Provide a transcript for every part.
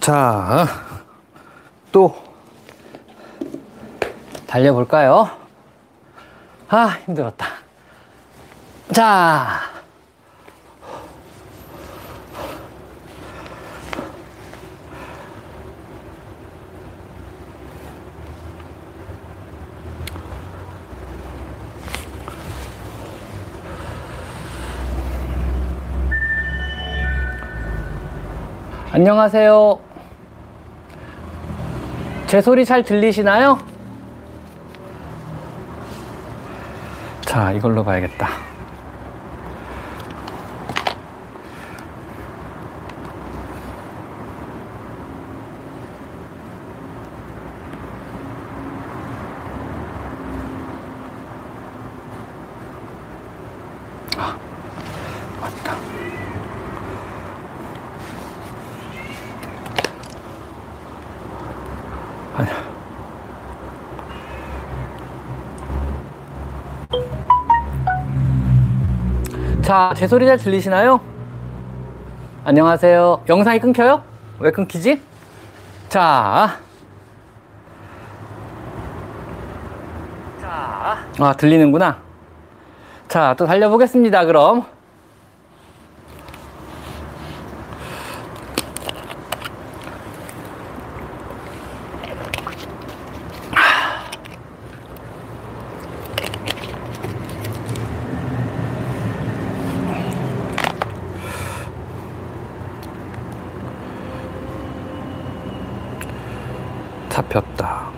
자, 또 달려볼까요? 아, 힘들었다. 자, 안녕하세요. 제 소리 잘 들리시나요? 자, 이걸로 봐야겠다. 아, 맞다. 자, 제 소리 잘 들리시나요? 안녕하세요. 영상이 끊겨요? 왜 끊기지? 자, 아, 들리는구나. 자, 또 달려보겠습니다, 그럼. 잡혔다.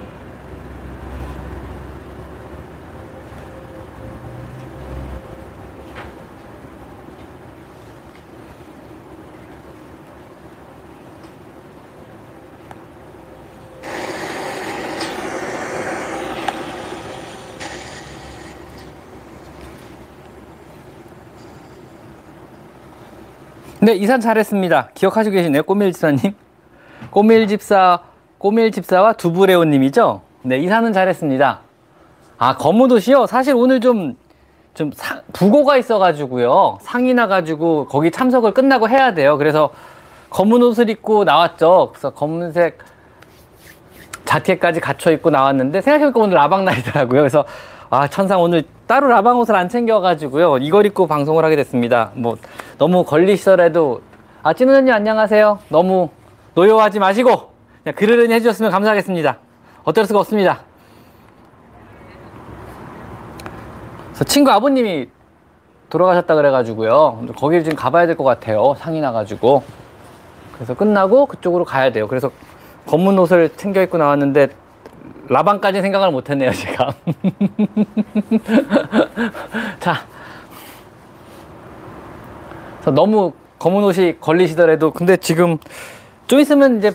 네, 이산 잘했습니다. 기억하시고 계시네요, 꼬밀 집사님. 꼬밀 집사와 두브레오님이죠? 네, 이사는 잘했습니다. 아, 거무도시요? 사실 오늘 부고가 있어가지고요. 상이 나가지고 거기 참석을 끝나고 해야 돼요. 그래서 검은 옷을 입고 나왔죠. 그래서 검은색 자티에까지 갖춰 입고 나왔는데 생각해보니까 오늘 라방 날이더라고요. 그래서 아, 천상 오늘 따로 라방 옷을 안 챙겨가지고요. 이걸 입고 방송을 하게 됐습니다. 뭐, 너무 걸리시더라도, 아, 찐우 언니 안녕하세요. 너무 노여워하지 마시고, 그러려니 해주셨으면 감사하겠습니다. 어쩔 수가 없습니다. 그래서 친구 아버님이 돌아가셨다 그래가지고요. 거기를 지금 가봐야 될 것 같아요. 상이 나가지고. 그래서 끝나고 그쪽으로 가야 돼요. 그래서 검은 옷을 챙겨 입고 나왔는데 라방까지 생각을 못했네요, 제가. 자, 그래서 너무 검은 옷이 걸리시더라도, 근데 지금 좀 있으면 이제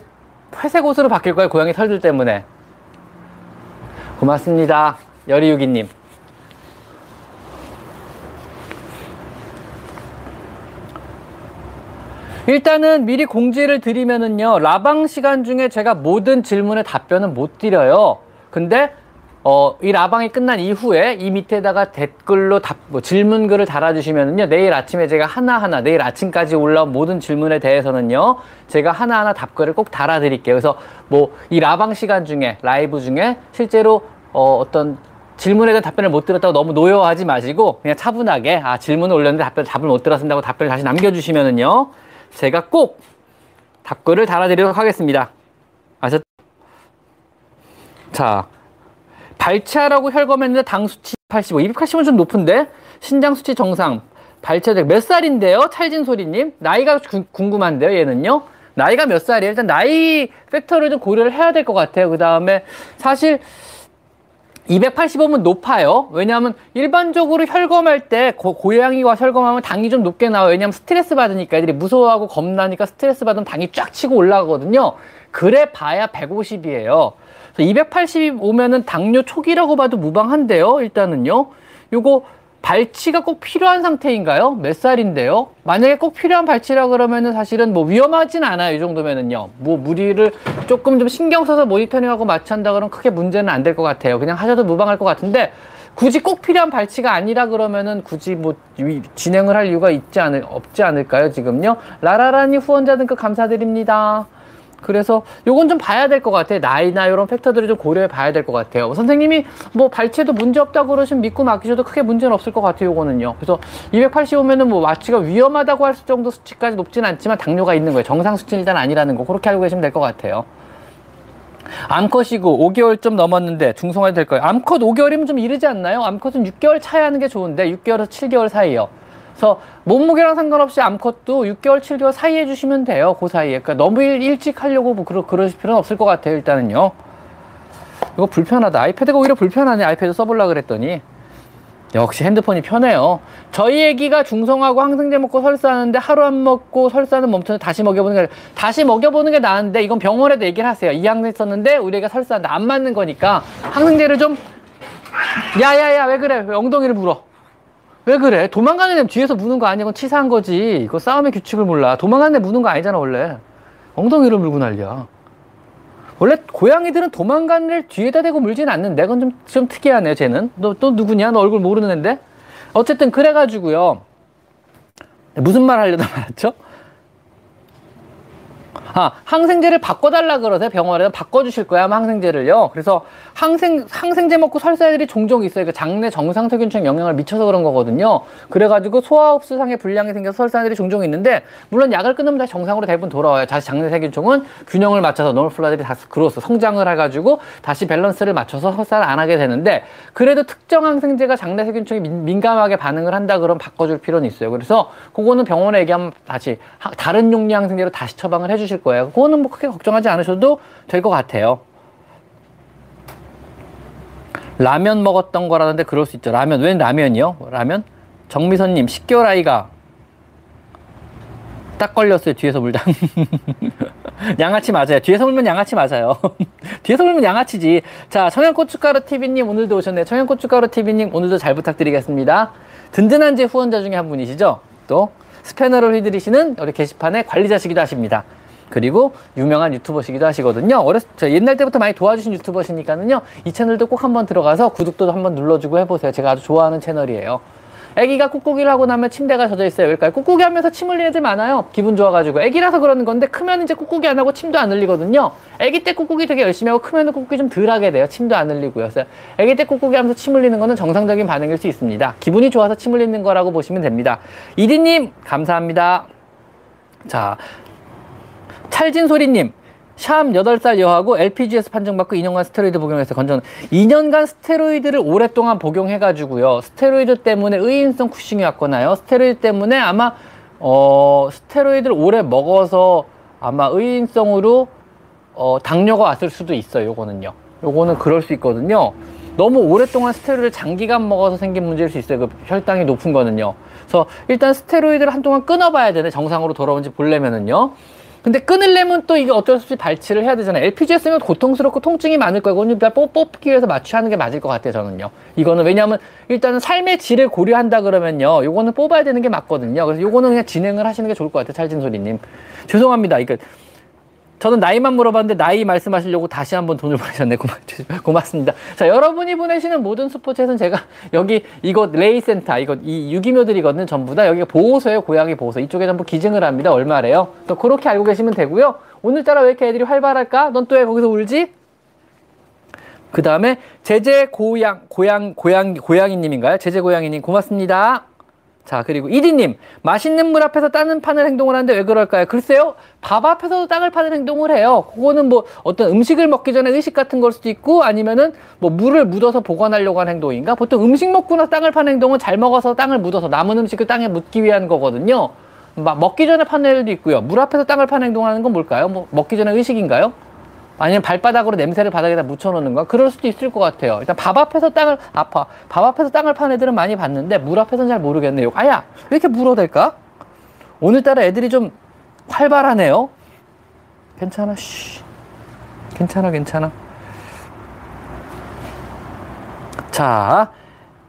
회색 옷으로 바뀔 거예요, 고양이 털들 때문에. 고맙습니다, 여리유기님. 일단은 미리 공지를 드리면은요, 라방 시간 중에 제가 모든 질문에 답변은 못 드려요. 근데 이 라방이 끝난 이후에 이 밑에다가 댓글로 질문글을 달아주시면은요, 내일 아침에 제가 하나하나, 내일 아침까지 올라온 모든 질문에 대해서는요, 제가 하나하나 답글을 꼭 달아드릴게요. 그래서 뭐, 이 라방 시간 중에, 라이브 중에 실제로 어떤 질문에 대한 답변을 못 들었다고 너무 노여워하지 마시고, 그냥 차분하게, 아, 질문을 올렸는데 답을 못 들었다고 답변을 다시 남겨주시면은요, 제가 꼭 답글을 달아드리도록 하겠습니다. 아셨죠? 자. 발치하라고 혈검했는데 당 수치 85. 280은 좀 높은데? 신장 수치 정상. 발치하자. 몇 살인데요? 찰진소리님. 나이가 궁금한데요, 얘는요? 나이가 몇 살이에요? 일단 나이 팩터를 좀 고려를 해야 될 것 같아요. 그 다음에 사실 285면 높아요. 왜냐하면 일반적으로 혈검할 때 고양이와 혈검하면 당이 좀 높게 나와요. 왜냐하면 스트레스 받으니까 애들이 무서워하고 겁나니까 스트레스 받으면 당이 쫙 치고 올라가거든요. 그래 봐야 150이에요. 285면은 당뇨 초기라고 봐도 무방한데요, 일단은요. 요거 발치가 꼭 필요한 상태인가요? 몇 살인데요? 만약에 꼭 필요한 발치라 그러면은 사실은 뭐 위험하진 않아요, 이 정도면은요. 뭐 무리를 조금 좀 신경 써서 모니터링하고 마취한다 그러면 크게 문제는 안 될 것 같아요. 그냥 하셔도 무방할 것 같은데, 굳이 꼭 필요한 발치가 아니라 그러면은 굳이 뭐 진행을 할 이유가 없지 않을까요, 지금요? 라라라니 후원자 등급 감사드립니다. 그래서 요건 좀 봐야 될 것 같아요. 나이나 이런 팩터들을 좀 고려해 봐야 될 것 같아요. 선생님이 뭐 발치에도 문제 없다고 그러시면 믿고 맡기셔도 크게 문제는 없을 것 같아요, 요거는요. 그래서 285면은 뭐 마취가 위험하다고 할 정도 수치까지 높진 않지만 당뇨가 있는 거예요. 정상 수치는 일단 아니라는 거 그렇게 알고 계시면 될 것 같아요. 암컷이고 5개월 좀 넘었는데 중성화도 될 거예요. 암컷 5개월이면 좀 이르지 않나요? 암컷은 6개월 차이 하는 게 좋은데 6개월에서 7개월 사이요. 그래서 몸무게랑 상관없이 암컷도 6개월, 7개월 사이에 해주시면 돼요. 그 사이에. 그러니까 너무 일찍 하려고 뭐 그러실 필요는 없을 것 같아요, 일단은요. 이거 불편하다. 아이패드가 오히려 불편하네. 아이패드 써보려고 그랬더니. 역시 핸드폰이 편해요. 저희 애기가 중성화하고 항생제 먹고 설사하는데 하루 안 먹고 설사는 멈춰서 다시 먹여보는 게 나은데 이건 병원에도 얘기를 하세요. 이 항생제 썼는데 우리 애가 설사하는데 안 맞는 거니까 항생제를 좀 야야야 왜 그래? 왜 엉덩이를 물어? 왜 그래? 도망가는 애 뒤에서 무는 거 아니야? 그건 치사한 거지. 이거 싸움의 규칙을 몰라. 도망가는 애 무는 거 아니잖아 원래. 엉덩이를 물고 난리야. 원래 고양이들은 도망가는 애를 뒤에다 대고 물진 않는데 그건 좀 특이하네. 쟤는 너 누구냐? 너 얼굴 모르는 앤데. 어쨌든 그래가지고요. 무슨 말 하려다 말았죠? 항생제를 바꿔달라 그러세요. 병원에서 바꿔주실 거야 아마 항생제를요. 그래서 항생제 먹고 설사애들이 종종 있어요. 그러니까 장내 정상세균층 영향을 미쳐서 그런 거거든요. 그래가지고 소화흡수상에 불량이 생겨서 설사애들이 종종 있는데 물론 약을 끊으면 다시 정상으로 대부분 돌아와요. 다시 장내 세균총은 균형을 맞춰서 노멀플라들이 다시 그로서 성장을 해가지고 다시 밸런스를 맞춰서 설사를 안 하게 되는데 그래도 특정 항생제가 장내 세균총이 민감하게 반응을 한다 그러면 바꿔줄 필요는 있어요. 그래서 그거는 병원에 얘기하면 다시 다른 용량 항생제로 다시 처방을 해주실 거예요. 그거는 뭐 크게 걱정하지 않으셔도 될 것 같아요. 라면 먹었던 거라는데 그럴 수 있죠. 라면. 웬 라면이요? 라면? 정미선님 10개월 아이가 딱 걸렸어요. 뒤에서 물다. 양아치 맞아요. 뒤에서 물면 양아치 맞아요. 뒤에서 물면 양아치지. 자, 청양고춧가루TV님 오늘도 오셨네요. 청양고춧가루TV님 오늘도 잘 부탁드리겠습니다. 든든한 제 후원자 중에 한 분이시죠. 또 스패너를 휘두르시는 우리 게시판의 관리자시기도 하십니다. 그리고 유명한 유튜버시기도 하시거든요. 옛날 때부터 많이 도와주신 유튜버시니까는요. 이 채널도 꼭 한번 들어가서 구독도 한번 눌러주고 해보세요. 제가 아주 좋아하는 채널이에요. 애기가 꾹꾹이를 하고 나면 침대가 젖어있어요. 왜일까요? 꾹꾹이 하면서 침 흘리는 애들 많아요. 기분 좋아가지고. 애기라서 그러는 건데 크면 이제 꾹꾹이 안 하고 침도 안 흘리거든요. 애기 때 꾹꾹이 되게 열심히 하고 크면 꾹꾹이 좀 덜 하게 돼요. 침도 안 흘리고요. 그래서 애기 때 꾹꾹이 하면서 침 흘리는 거는 정상적인 반응일 수 있습니다. 기분이 좋아서 침 흘리는 거라고 보시면 됩니다. 이디님 감사합니다. 자. 찰진소리님, 샴 8살 여하고 LPGS 판정받고 2년간 스테로이드 복용해서 건전 2년간 스테로이드를 오랫동안 복용해가지고요. 스테로이드 때문에 의인성 쿠싱이 왔거나요. 스테로이드 때문에 아마, 스테로이드를 오래 먹어서 아마 의인성으로, 당뇨가 왔을 수도 있어요. 요거는 그럴 수 있거든요. 너무 오랫동안 스테로이드를 장기간 먹어서 생긴 문제일 수 있어요. 그 혈당이 높은 거는요. 그래서 일단 스테로이드를 한동안 끊어봐야 되네. 정상으로 돌아온지 보려면은요. 근데 끊으려면 또 이게 어쩔 수 없이 발치를 해야 되잖아요. LPGS면 고통스럽고 통증이 많을 거고 뽑기 위해서 마취하는 게 맞을 것 같아요, 저는요. 이거는 왜냐하면 일단은 삶의 질을 고려한다 그러면요. 요거는 뽑아야 되는 게 맞거든요. 그래서 요거는 그냥 진행을 하시는 게 좋을 것 같아요, 찰진소리님. 죄송합니다. 저는 나이만 물어봤는데 나이 말씀하시려고 다시 한번 돈을 보내셨네. 고맙습니다. 자, 여러분이 보내시는 모든 스포츠에서는 제가 여기 이거 레이센터, 이 유기묘들이거든요. 전부 다 여기가 보호소예요. 고양이 보호소. 이쪽에 전부 기증을 합니다. 얼마래요? 또 그렇게 알고 계시면 되고요. 오늘따라 왜 이렇게 애들이 활발할까? 넌 또 왜 거기서 울지? 그 다음에 제제고양이님인가요? 제제고양이님 고맙습니다. 자, 그리고 이디님, 맛있는 물 앞에서 땅을 파는 행동을 하는데 왜 그럴까요? 글쎄요, 밥 앞에서도 땅을 파는 행동을 해요. 그거는 뭐 어떤 음식을 먹기 전에 의식 같은 걸 수도 있고 아니면은 뭐 물을 묻어서 보관하려고 하는 행동인가? 보통 음식 먹고 나서 땅을 파는 행동은 잘 먹어서 땅을 묻어서 남은 음식을 땅에 묻기 위한 거거든요. 막 먹기 전에 파는 애들도 있고요. 물 앞에서 땅을 파는 행동하는 건 뭘까요? 뭐 먹기 전에 의식인가요? 아니면 발바닥으로 냄새를 바닥에다 묻혀놓는 거 그럴 수도 있을 것 같아요. 일단 밥 앞에서 땅을 파는 애들은 많이 봤는데 물 앞에서는 잘 모르겠네요. 아야 왜 이렇게 물어댈까? 오늘따라 애들이 좀 활발하네요. 괜찮아, 괜찮아. 자,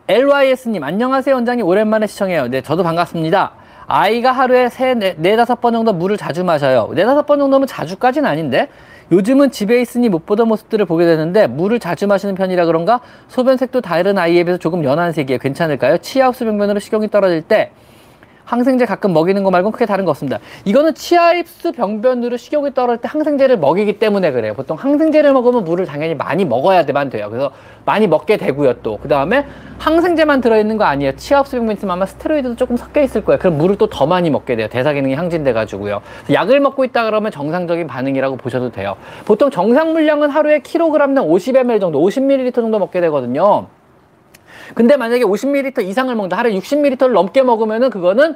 LYS님 안녕하세요 원장님 오랜만에 시청해요. 네, 저도 반갑습니다. 아이가 하루에 4, 5번 정도 물을 자주 마셔요. 4, 5번 정도면 자주까지는 아닌데 요즘은 집에 있으니 못 보던 모습들을 보게 되는데 물을 자주 마시는 편이라 그런가 소변색도 다른 아이에 비해서 조금 연한 색이에요. 괜찮을까요? 치아 흡수 변면으로 식용이 떨어질 때 항생제 가끔 먹이는 거 말고는 크게 다른 거 없습니다. 이거는 치아 흡수 병변으로 식욕이 떨어질 때 항생제를 먹이기 때문에 그래요. 보통 항생제를 먹으면 물을 당연히 많이 먹어야 되만 돼요. 그래서 많이 먹게 되고요. 또 그 다음에 항생제만 들어있는 거 아니에요. 치아 흡수 병변 있으면 아마 스테로이드도 조금 섞여 있을 거예요. 그럼 물을 또 더 많이 먹게 돼요. 대사 기능이 항진돼 가지고요. 약을 먹고 있다 그러면 정상적인 반응이라고 보셔도 돼요. 보통 정상 물량은 하루에 킬로그램당 50ml 정도, 50ml 정도 먹게 되거든요. 근데 만약에 50ml 이상을 먹는다, 하루에 60ml를 넘게 먹으면은 그거는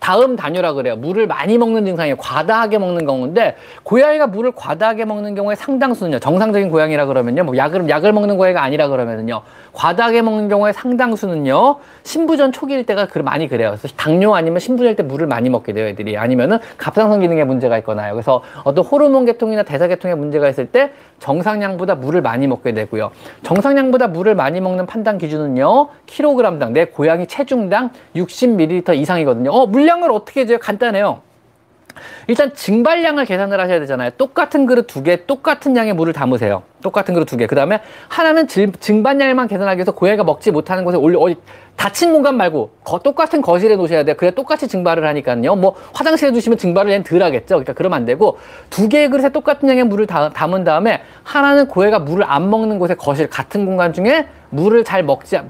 다음 단뇨라 그래요. 물을 많이 먹는 증상이에요. 과다하게 먹는 경우인데, 고양이가 물을 과다하게 먹는 경우에 상당수는요, 정상적인 고양이라 그러면요, 뭐 약을 먹는 고양이가 아니라 그러면은요, 과다하게 먹는 경우에 상당수는요, 신부전 초기일 때가 많이 그래요. 그래서 당뇨 아니면 신부전일 때 물을 많이 먹게 돼요, 애들이. 아니면은 갑상선 기능에 문제가 있거나요. 그래서 어떤 호르몬 계통이나 대사 계통에 문제가 있을 때 정상량보다 물을 많이 먹게 되고요. 정상량보다 물을 많이 먹는 판단 기준은요, 킬로그램당, 내 고양이 체중당 60ml 이상이거든요. 물량을 어떻게 재요? 간단해요. 일단 증발량을 계산을 하셔야 되잖아요. 똑같은 그릇 두 개, 똑같은 양의 물을 담으세요. 똑같은 그릇 두 개. 그 다음에 하나는 증발량만 계산하기 위해서 고양이가 먹지 못하는 곳에 닫힌 공간 말고 똑같은 거실에 놓으셔야 돼요. 그래야 똑같이 증발을 하니까요. 뭐 화장실에 두시면 증발을 얘는 덜 하겠죠. 그러니까 그러면 안 되고 두 개의 그릇에 똑같은 양의 물을 담은 다음에 하나는 고양이가 물을 안 먹는 곳에 거실 같은 공간 중에 물을 잘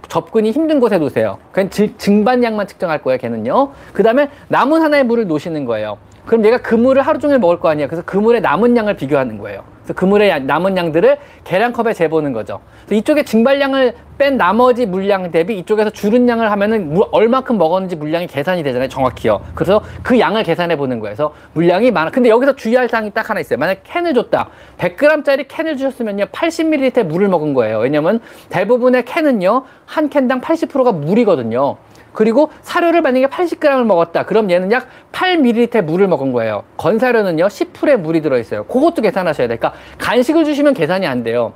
접근이 힘든 곳에 놓으세요. 그냥 증발량만 측정할 거예요, 걔는요. 그 다음에 남은 하나의 물을 놓으시는 거예요. 그럼 얘가 그 물을 하루 종일 먹을 거 아니에요. 그래서 그 물의 남은 양을 비교하는 거예요. 그래서 그 물의 남은 양들을 계량컵에 재보는 거죠. 그래서 이쪽에 증발량을 뺀 나머지 물량 대비 이쪽에서 줄은 양을 하면은 얼마큼 먹었는지 물량이 계산이 되잖아요. 정확히요. 그래서 그 양을 계산해 보는 거예요. 그래서 물량이 많아. 근데 여기서 주의할 사항이 딱 하나 있어요. 만약 캔을 줬다. 100g짜리 캔을 주셨으면요. 80ml의 물을 먹은 거예요. 왜냐면 대부분의 캔은요. 한 캔당 80%가 물이거든요. 그리고 사료를 만약에 80g을 먹었다. 그럼 얘는 약 8ml의 물을 먹은 거예요. 건사료는요. 10%의 물이 들어있어요. 그것도 계산하셔야 돼요. 그러니까 간식을 주시면 계산이 안 돼요.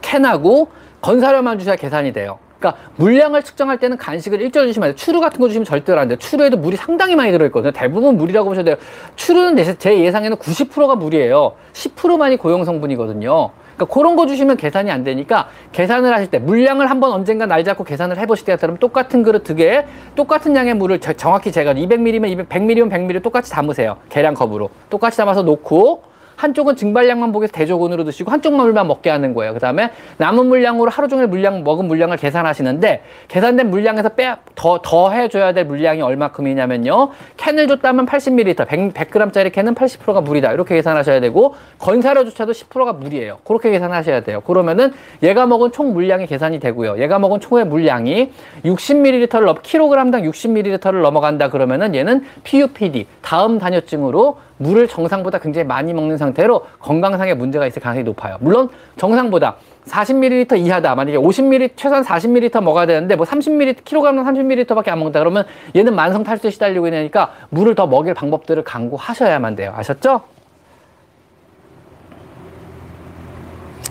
캔하고 건사료만 주셔야 계산이 돼요. 그러니까 물량을 측정할 때는 간식을 일절 주시면 안 돼요. 추루 같은 거 주시면 절대로 안 돼요. 추루에도 물이 상당히 많이 들어있거든요. 대부분 물이라고 보셔도 돼요. 추루는 제 예상에는 90%가 물이에요. 10%만이 고용성분이거든요. 그러니까 그런 거 주시면 계산이 안 되니까 계산을 하실 때 물량을 한번 언젠가 날 잡고 계산을 해보실 때에 따르면 똑같은 그릇 두 개에 똑같은 양의 물을 정확히 재가 200ml면 100ml면 100ml 똑같이 담으세요. 계량컵으로 똑같이 담아서 놓고 한쪽은 증발량만 보기 위해서 대조군으로 드시고 한쪽만 물만 먹게 하는 거예요. 그 다음에 남은 물량으로 하루 종일 먹은 물량을 계산하시는데 계산된 물량에서 더해줘야 될 물량이 얼마큼이냐면요. 캔을 줬다면 80ml, 100g짜리 캔은 80%가 물이다. 이렇게 계산하셔야 되고 건사료조차도 10%가 물이에요. 그렇게 계산하셔야 돼요. 그러면은 얘가 먹은 총 물량이 계산이 되고요. 얘가 먹은 총의 물량이 60ml를 킬로그램당 60ml를 넘어간다 그러면은 얘는 PUPD, 다음 단뇨증으로 물을 정상보다 굉장히 많이 먹는 상태로 건강상의 문제가 있을 가능성이 높아요. 물론 정상보다 40ml 이하다. 만약에 50ml, 최소한 40ml 먹어야 되는데 뭐 30ml, 킬로그램당 30ml밖에 안 먹는다. 그러면 얘는 만성 탈수에 시달리고 있으니까 물을 더 먹일 방법들을 강구하셔야만 돼요. 아셨죠?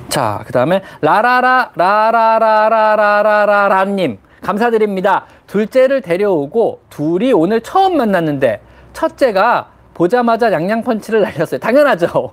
자, 그 다음에 라라라님 감사드립니다. 둘째를 데려오고 둘이 오늘 처음 만났는데 첫째가 보자마자 양양펀치를 날렸어요. 당연하죠.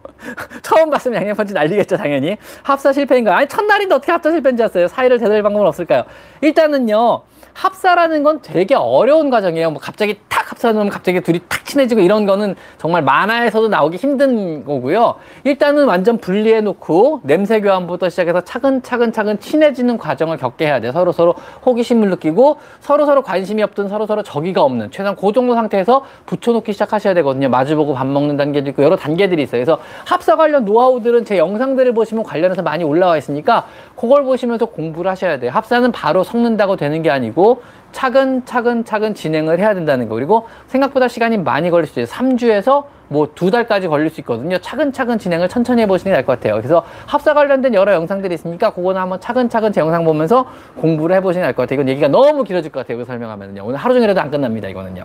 처음 봤으면 양양펀치 날리겠죠, 당연히. 합사 실패인가요? 아니, 첫날인데 어떻게 합사 실패인지 알았어요. 사이를 되돌릴 방법은 없을까요? 일단은요, 합사라는 건 되게 어려운 과정이에요. 뭐 갑자기 탁 합사하면 갑자기 둘이 탁 친해지고 이런 거는 정말 만화에서도 나오기 힘든 거고요. 일단은 완전 분리해놓고 냄새 교환부터 시작해서 차근차근 친해지는 과정을 겪게 해야 돼요. 서로서로 호기심을 느끼고 서로서로 관심이 없든 서로서로 적의가 없는 최소한 그 정도 상태에서 붙여놓기 시작하셔야 되거든요. 마주보고 밥 먹는 단계도 있고 여러 단계들이 있어요. 그래서 합사 관련 노하우들은 제 영상들을 보시면 관련해서 많이 올라와 있으니까 그걸 보시면서 공부를 하셔야 돼요. 합사는 바로 섞는다고 되는 게 아니고 차근차근 진행을 해야 된다는 거. 그리고 생각보다 시간이 많이 걸릴 수 있어요. 3주에서 뭐 2달까지 걸릴 수 있거든요. 차근차근 진행을 천천히 해보시는 게 나을 것 같아요. 그래서 합사 관련된 여러 영상들이 있으니까 그거는 한번 차근차근 제 영상 보면서 공부를 해보시는 게 나을 것 같아요. 이건 얘기가 너무 길어질 것 같아요. 이거 설명하면요. 오늘 하루 종일이라도 안 끝납니다. 이거는요.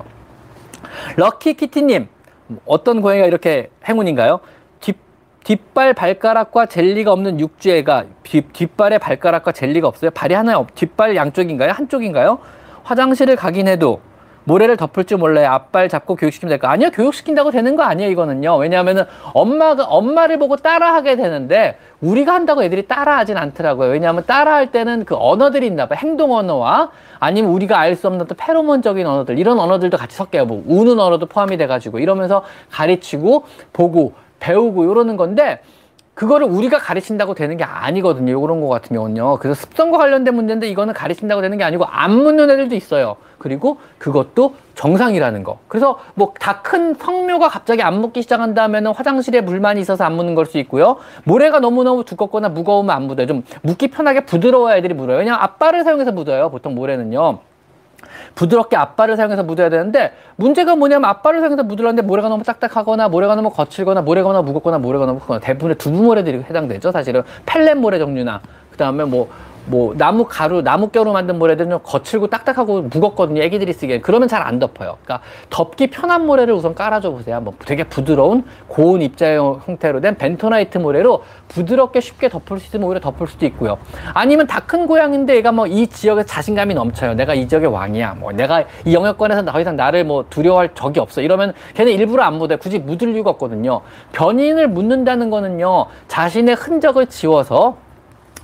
럭키키티님, 어떤 고양이가 이렇게 행운인가요? 뒷발 발가락과 젤리가 없는 육지애가 뒷발에 발가락과 젤리가 없어요? 발이 하나에 뒷발 양쪽인가요? 한쪽인가요? 화장실을 가긴 해도 모래를 덮을 줄 몰래 앞발 잡고 교육시키면 될까? 아니요, 교육시킨다고 되는 거 아니에요, 이거는요. 왜냐하면은 엄마를 보고 따라하게 되는데, 우리가 한다고 애들이 따라하진 않더라고요. 왜냐하면 따라할 때는 그 언어들이 있나 봐요. 행동 언어와 아니면 우리가 알 수 없는 또 페로몬적인 언어들, 이런 언어들도 같이 섞여요. 뭐 우는 언어도 포함이 돼가지고, 이러면서 가르치고 보고 배우고 이러는 건데, 그거를 우리가 가르친다고 되는 게 아니거든요, 이런 거 같은 경우는요. 그래서 습성과 관련된 문제인데 이거는 가르친다고 되는 게 아니고 안 묻는 애들도 있어요. 그리고 그것도 정상이라는 거. 그래서 뭐 다 큰 석류가 갑자기 안 묻기 시작한다면 화장실에 물만이 있어서 안 묻는 걸 수 있고요. 모래가 너무너무 두껍거나 무거우면 안 묻어요. 좀 묻기 편하게 부드러워야 애들이 묻어요. 왜냐면 앞발을 사용해서 묻어요, 보통 모래는요. 부드럽게 앞발을 사용해서 묻어야 되는데, 문제가 뭐냐면 앞발을 사용해서 묻으려는데 모래가 너무 딱딱하거나 모래가 너무 거칠거나 모래가 너무 무겁거나 모래가 너무 크거나, 대부분의 두부모래들이 해당되죠. 사실은 펠렛 모래 종류나 그 다음에 뭐 나무 가루, 나무 뼈로 만든 모래들은 좀 거칠고 딱딱하고 무겁거든요, 애기들이 쓰기엔. 그러면 잘 안 덮어요. 그러니까 덮기 편한 모래를 우선 깔아줘 보세요. 한번 되게 부드러운 고온 입자형 형태로 된 벤토나이트 모래로 부드럽게 쉽게 덮을 수 있으면 오히려 덮을 수도 있고요. 아니면 다 큰 고양인데 얘가 뭐 이 지역에 자신감이 넘쳐요. 내가 이 지역의 왕이야. 뭐 내가 이 영역권에서 더 이상 나를 뭐 두려워할 적이 없어. 이러면 걔는 일부러 안 묻어요. 굳이 묻을 이유가 없거든요. 변인을 묻는다는 거는요, 자신의 흔적을 지워서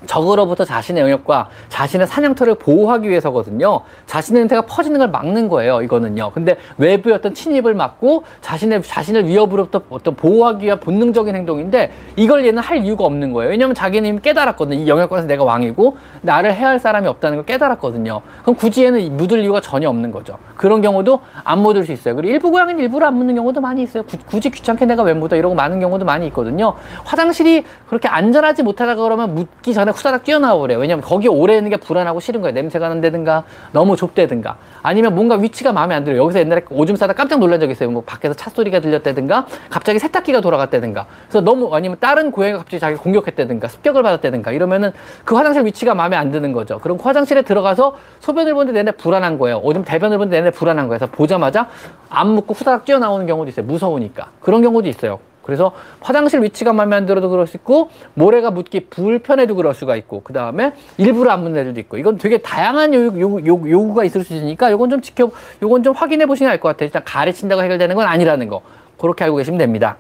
적으로부터 자신의 영역과 자신의 사냥터를 보호하기 위해서거든요. 자신의 냄새가 퍼지는 걸 막는 거예요, 이거는요. 근데 외부의 어떤 침입을 막고 자신을 위협으로부터 어떤 보호하기 위한 본능적인 행동인데, 이걸 얘는 할 이유가 없는 거예요. 왜냐면 자기는 이미 깨달았거든요. 이 영역권에서 내가 왕이고 나를 해할 사람이 없다는 걸 깨달았거든요. 그럼 굳이 얘는 묻을 이유가 전혀 없는 거죠. 그런 경우도 안 묻을 수 있어요. 그리고 일부 고양이는 일부러 안 묻는 경우도 많이 있어요. 굳이 귀찮게 내가 왜 묻어, 이러고 많은 경우도 많이 있거든요. 화장실이 그렇게 안전하지 못하다고 그러면 묻기 전에 후다닥 뛰어나오래요. 왜냐면 거기 오래 있는 게 불안하고 싫은 거예요. 냄새가 난다든가, 너무 좁다든가, 아니면 뭔가 위치가 마음에 안 들어요. 여기서 옛날에 오줌 싸다 깜짝 놀란 적이 있어요. 뭐 밖에서 차 소리가 들렸다든가, 갑자기 세탁기가 돌아갔다든가, 그래서 너무, 아니면 다른 고양이가 갑자기 자기 공격했다든가, 습격을 받았다든가, 이러면은 그 화장실 위치가 마음에 안 드는 거죠. 그럼 그 화장실에 들어가서 소변을 보는데 내내 불안한 거예요. 오줌 대변을 보는데 내내 불안한 거예요. 그래서 보자마자 안 묻고 후다닥 뛰어나오는 경우도 있어요. 무서우니까. 그런 경우도 있어요. 그래서 화장실 위치가 마음에 안 들어도 그럴 수 있고, 모래가 묻기 불편해도 그럴 수가 있고, 그 다음에 일부러 안 묻는 애들도 있고, 이건 되게 다양한 요구가 있을 수 있으니까 요건 좀 요건 좀 확인해 보시면 알 것 같아요. 일단 가르친다고 해결되는 건 아니라는 거. 그렇게 알고 계시면 됩니다.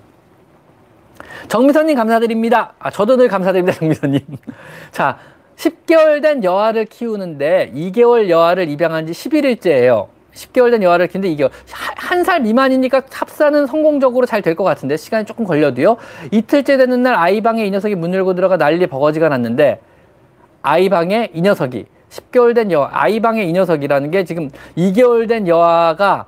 정미선님 감사드립니다. 아, 저도 늘 감사드립니다, 정미선님. 자, 10개월 된 여아를 키우는데 2개월 여아를 입양한 지 11일째예요. 10개월 된 여아를 키우는데 이게 1살 미만이니까 합사는 성공적으로 잘 될 것 같은데, 시간이 조금 걸려도요. 이틀째 되는 날 아이 방에 이 녀석이 문 열고 들어가 난리 버거지가 났는데, 아이 방에 이 녀석이, 10개월 된 여아, 아이 방에 이 녀석이라는 게 지금 2개월 된 여아가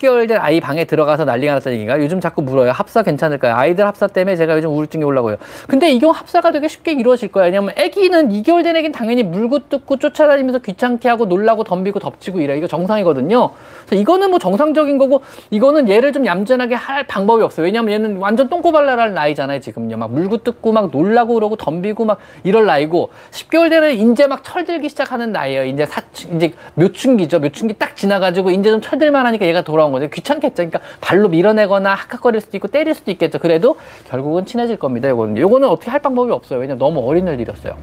10개월 된 아이 방에 들어가서 난리가 났다는 얘기가, 요즘 자꾸 물어요. 합사 괜찮을까요? 아이들 합사 때문에 제가 요즘 우울증이 올라고요. 근데 이 경우 합사가 되게 쉽게 이루어질 거예요. 왜냐면 애기는, 2개월 된 애기는 당연히 물고 뜯고 쫓아다니면서 귀찮게 하고 놀라고 덤비고 덮치고 이래요. 이거 정상이거든요. 그래서 이거는 뭐 정상적인 거고, 이거는 얘를 좀 얌전하게 할 방법이 없어요. 왜냐면 얘는 완전 똥꼬발랄한 나이잖아요, 지금요. 막 물고 뜯고 막 놀라고 그러고 덤비고 막 이럴 나이고, 10개월 되는 이제 막 철들기 시작하는 나이에요. 이제 이제 묘충기죠. 묘충기 딱 지나가지고 이제 좀 철들만 하니까 얘가 돌아온 거죠. 귀찮겠죠. 그러니까 발로 밀어내거나 헥헥거릴 수도 있고 때릴 수도 있겠죠. 그래도 결국은 친해질 겁니다, 요거는. 요거는 어떻게 할 방법이 없어요. 왜냐면 너무 어린 애를 잃었어요.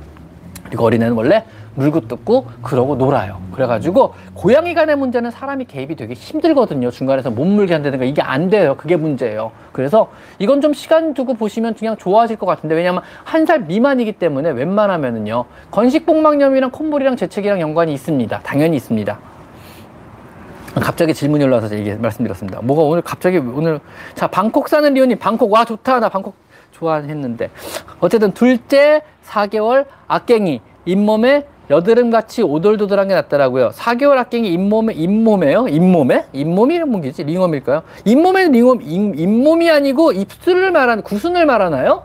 그리고 어린애는 원래 물고 뜯고 그러고 놀아요. 그래가지고 고양이 간의 문제는 사람이 개입이 되게 힘들거든요. 중간에서 못 물게 한다든가, 이게 안 돼요. 그게 문제예요. 그래서 이건 좀 시간 두고 보시면 그냥 좋아하실 것 같은데, 왜냐면 1살 미만이기 때문에 웬만하면은요, 건식복막염이랑 콧물이랑 재채기랑 연관이 있습니다. 당연히 있습니다. 갑자기 질문이 올라와서 제가 말씀드렸습니다. 뭐가 오늘 갑자기 오늘. 자, 방콕 사는 리오님, 방콕 와 좋다. 나 방콕 좋아했는데. 어쨌든 둘째 4개월 악갱이 잇몸에 여드름같이 오돌도돌한 게 났더라고요. 4개월 악갱이 잇몸이 뭔지, 링웜일까요? 잇몸에는 링웜, 잇몸이 아니고 입술을 말하는, 구순을 말하나요?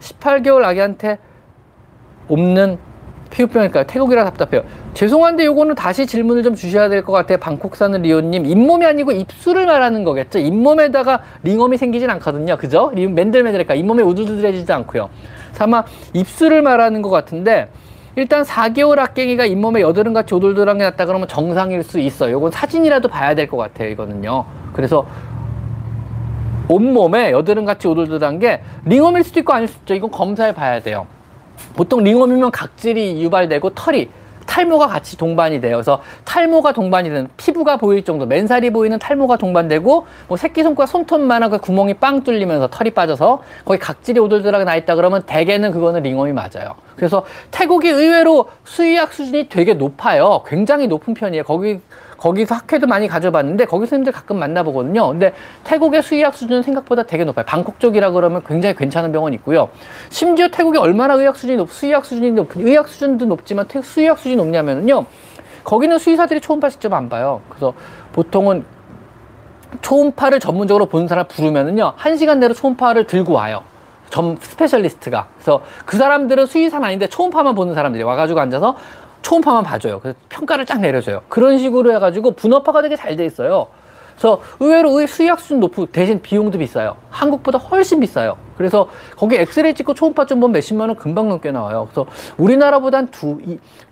18개월 아기한테 옮는 피부병일까요? 태국이라 답답해요. 죄송한데 요거는 다시 질문을 좀 주셔야 될 것 같아요. 방콕 사는 리오님, 잇몸이 아니고 입술을 말하는 거겠죠? 잇몸에다가 링웜이 생기진 않거든요, 그죠? 맨들맨들할까, 잇몸에 우두두두해지지도 않고요. 아마 입술을 말하는 것 같은데, 일단 4개월 악갱이가 잇몸에 여드름같이 오돌돌한 게 났다 그러면 정상일 수 있어요. 요건 사진이라도 봐야 될 것 같아요, 이거는요. 그래서 온몸에 여드름같이 오돌돌한 게 링웜일 수도 있고 아닐 수도 있죠. 이건 검사해 봐야 돼요. 보통 링웜이면 각질이 유발되고 털이 탈모가 같이 동반이 돼요. 그래서 탈모가 동반이 되는, 피부가 보일 정도, 맨살이 보이는 탈모가 동반되고, 뭐 새끼손가락 손톱만한 그 구멍이 빵 뚫리면서 털이 빠져서 거기 각질이 오돌돌하게 나 있다 그러면 대개는 그거는 링웜이 맞아요. 그래서 태국이 의외로 수의학 수준이 되게 높아요. 굉장히 높은 편이에요. 거기서 학회도 많이 가져봤는데 거기 선생님들 가끔 만나보거든요. 근데 태국의 수의학 수준은 생각보다 되게 높아요. 방콕 쪽이라 그러면 굉장히 괜찮은 병원이 있고요. 심지어 태국이 얼마나 의학 수준도 높지만 수의학 수준이 높냐면요, 거기는 수의사들이 초음파 직접 안 봐요. 그래서 보통은 초음파를 전문적으로 보는 사람 부르면은요 1시간 내로 초음파를 들고 와요. 스페셜리스트가. 그래서 그 사람들은 수의사는 아닌데 초음파만 보는 사람들이 와가지고 앉아서 초음파만 봐줘요. 그래서 평가를 쫙 내려줘요. 그런 식으로 해가지고 분업화가 되게 잘 돼 있어요. 그래서 의외로 수의학 수준 높고 대신 비용도 비싸요. 한국보다 훨씬 비싸요. 그래서 거기 엑스레이 찍고 초음파 좀 보면 몇십만 원 금방 넘게 나와요. 그래서 우리나라보다 한